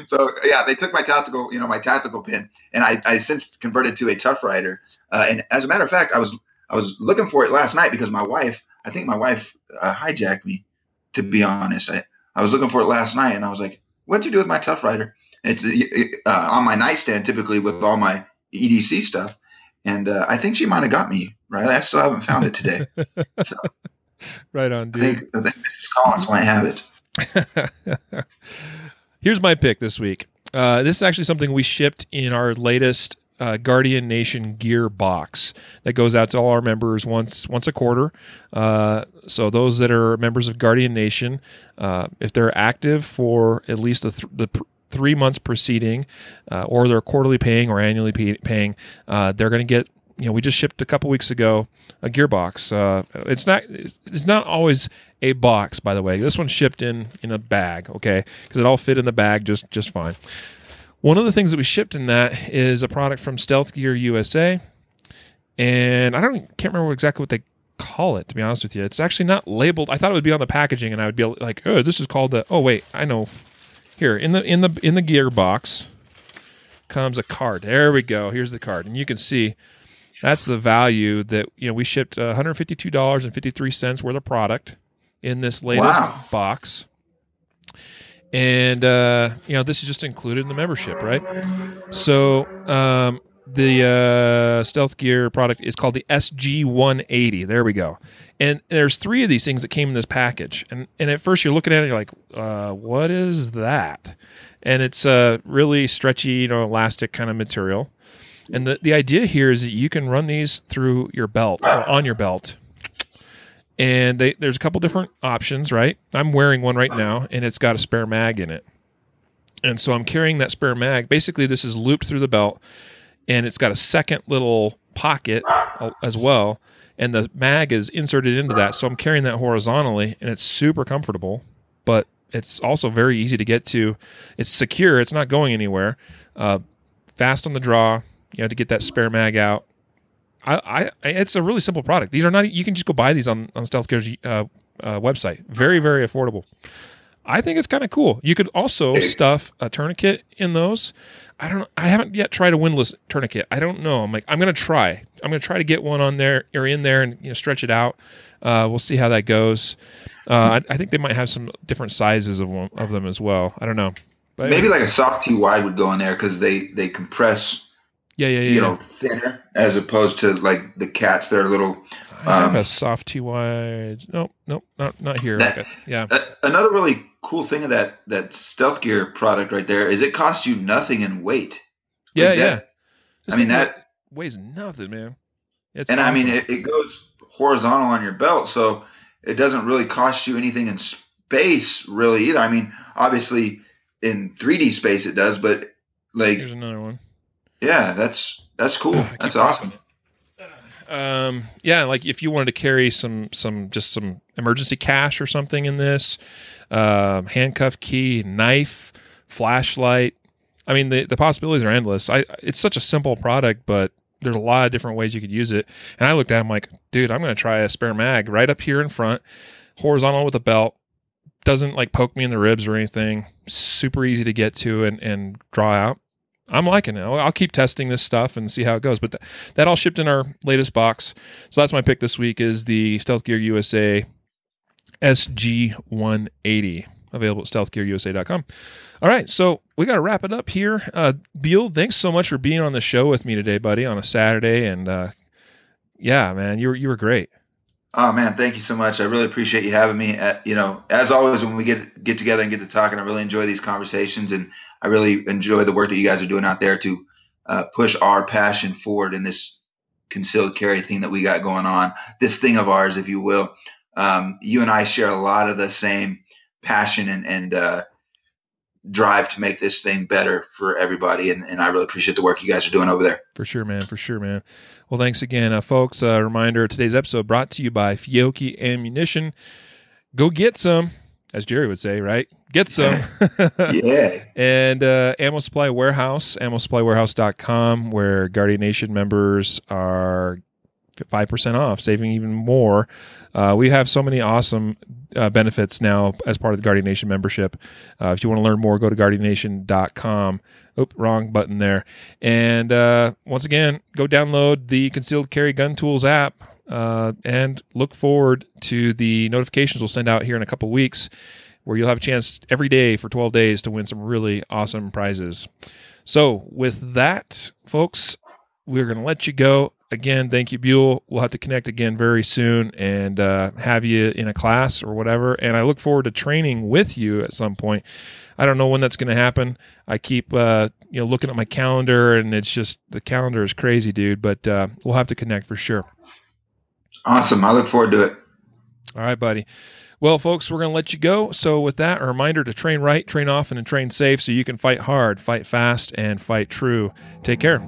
so yeah, they took my tactical, you know, my tactical pen, and I, I since converted to a Tough Rider. Uh, and as a matter of fact, I was I was looking for it last night because my wife, I think my wife uh, hijacked me. To be honest, I, I was looking for it last night, and I was like, "What'd you do with my Tough Rider?" And it's uh, on my nightstand typically with all my E D C stuff, and uh, I think she might have got me. Right, I still haven't found it today. So, right on, dude. I think, I think Missus Collins might have it. Here's my pick this week. Uh, this is actually something we shipped in our latest Uh, Guardian Nation gear box that goes out to all our members once once a quarter. Uh, so those that are members of Guardian Nation, uh, if they're active for at least the, th- the pr- three months preceding, uh, or they're quarterly paying or annually pay- paying, uh, they're going to get. You know, we just shipped a couple weeks ago a gear box. Uh, it's not it's not always a box, by the way. This one's shipped in in a bag, okay, because it all fit in the bag just just fine. One of the things that we shipped in that is a product from Stealth Gear U S A, and I don't can't remember exactly what they call it, to be honest with you. It's actually not labeled. I thought it would be on the packaging, and I would be like, "Oh, this is called the." Oh wait, I know. Here in the in the in the gear box comes a card. There we go. Here's the card, and you can see that's the value that you know we shipped one hundred fifty-two dollars and fifty-three cents worth of product in this latest wow. box. And, uh, you know, this is just included in the membership, right? So um, the uh, Stealth Gear product is called the S G one eighty. There we go. And there's three of these things that came in this package. And and at first you're looking at it and you're like, uh, what is that? And it's a uh, really stretchy, you know, elastic kind of material. And the, the idea here is that you can run these through your belt, or on your belt. And they, there's a couple different options, right? I'm wearing one right now, and it's got a spare mag in it. And so I'm carrying that spare mag. Basically, this is looped through the belt, and it's got a second little pocket as well, and the mag is inserted into that. So I'm carrying that horizontally, and it's super comfortable, but it's also very easy to get to. It's secure. It's not going anywhere. Uh, fast on the draw. You have to get that spare mag out. I, I, it's a really simple product. These are not. You can just go buy these on on Stealth Gear's uh, uh, website. Very, very affordable. I think it's kind of cool. You could also stuff a tourniquet in those. I don't. I haven't yet tried a windlass tourniquet. I don't know. I'm like. I'm gonna try. I'm gonna try to get one on there or in there and you know stretch it out. Uh, we'll see how that goes. Uh, I, I think they might have some different sizes of one, of them as well. I don't know. But maybe anyway. Like a soft T wide would go in there because they they compress. Yeah, yeah, yeah. You know, yeah. Thinner as opposed to like the cats. They're a little. Um, I have a soft T wide. Nope, nope, not not here. That, okay. Yeah. That, another really cool thing of that that Stealth Gear product right there is it costs you nothing in weight. Yeah, like yeah. That, I mean that weighs nothing, man. It's and awesome. I mean it, it goes horizontal on your belt, so it doesn't really cost you anything in space, really either. I mean, obviously in three D space it does, but like here's another one. Yeah, that's that's cool. Uh, that's awesome. Uh, um, yeah, like if you wanted to carry some, some, just some emergency cash or something in this, um, handcuff key, knife, flashlight. I mean, the, the possibilities are endless. I, it's such a simple product, but there's a lot of different ways you could use it. And I looked at it, I'm like, dude, I'm going to try a spare mag right up here in front, horizontal with a belt. Doesn't like poke me in the ribs or anything. Super easy to get to and, and draw out. I'm liking it. I'll, I'll keep testing this stuff and see how it goes. But th- that all shipped in our latest box. So that's my pick this week is the Stealth Gear U S A S G one eighty. Available at stealth gear u s a dot com. All right, so we got to wrap it up here. Uh, Buell, thanks so much for being on the show with me today, buddy, on a Saturday. And uh, yeah, man, you were you were great. Oh man, thank you so much. I really appreciate you having me. At, you know, as always, when we get get together and get to talking, I really enjoy these conversations, and I really enjoy the work that you guys are doing out there to uh, push our passion forward in this concealed carry thing that we got going on. This thing of ours, if you will. Um, you and I share a lot of the same passion and, and uh, drive to make this thing better for everybody. And, and I really appreciate the work you guys are doing over there. For sure, man. For sure, man. Well, thanks again, uh, folks. A uh, reminder, today's episode brought to you by Fiocchi Ammunition. Go get some, as Jerry would say, right? Get some. Yeah. And uh, Ammo Supply Warehouse, ammo supply warehouse dot com, where Guardian Nation members are five percent off, saving even more. Uh, we have so many awesome uh, benefits now as part of the Guardian Nation membership. Uh, if you want to learn more, go to guardian nation dot com. Oop, wrong button there. And uh, once again, go download the Concealed Carry Gun Tools app uh, and look forward to the notifications we'll send out here in a couple weeks where you'll have a chance every day for twelve days to win some really awesome prizes. So with that, folks, we're going to let you go. Again, thank you, Buell. We'll have to connect again very soon and uh, have you in a class or whatever. And I look forward to training with you at some point. I don't know when that's going to happen. I keep uh, you know looking at my calendar, and it's just the calendar is crazy, dude. But uh, we'll have to connect for sure. Awesome. I look forward to it. All right, buddy. Well, folks, we're going to let you go. So with that, a reminder to train right, train often, and train safe so you can fight hard, fight fast, and fight true. Take care.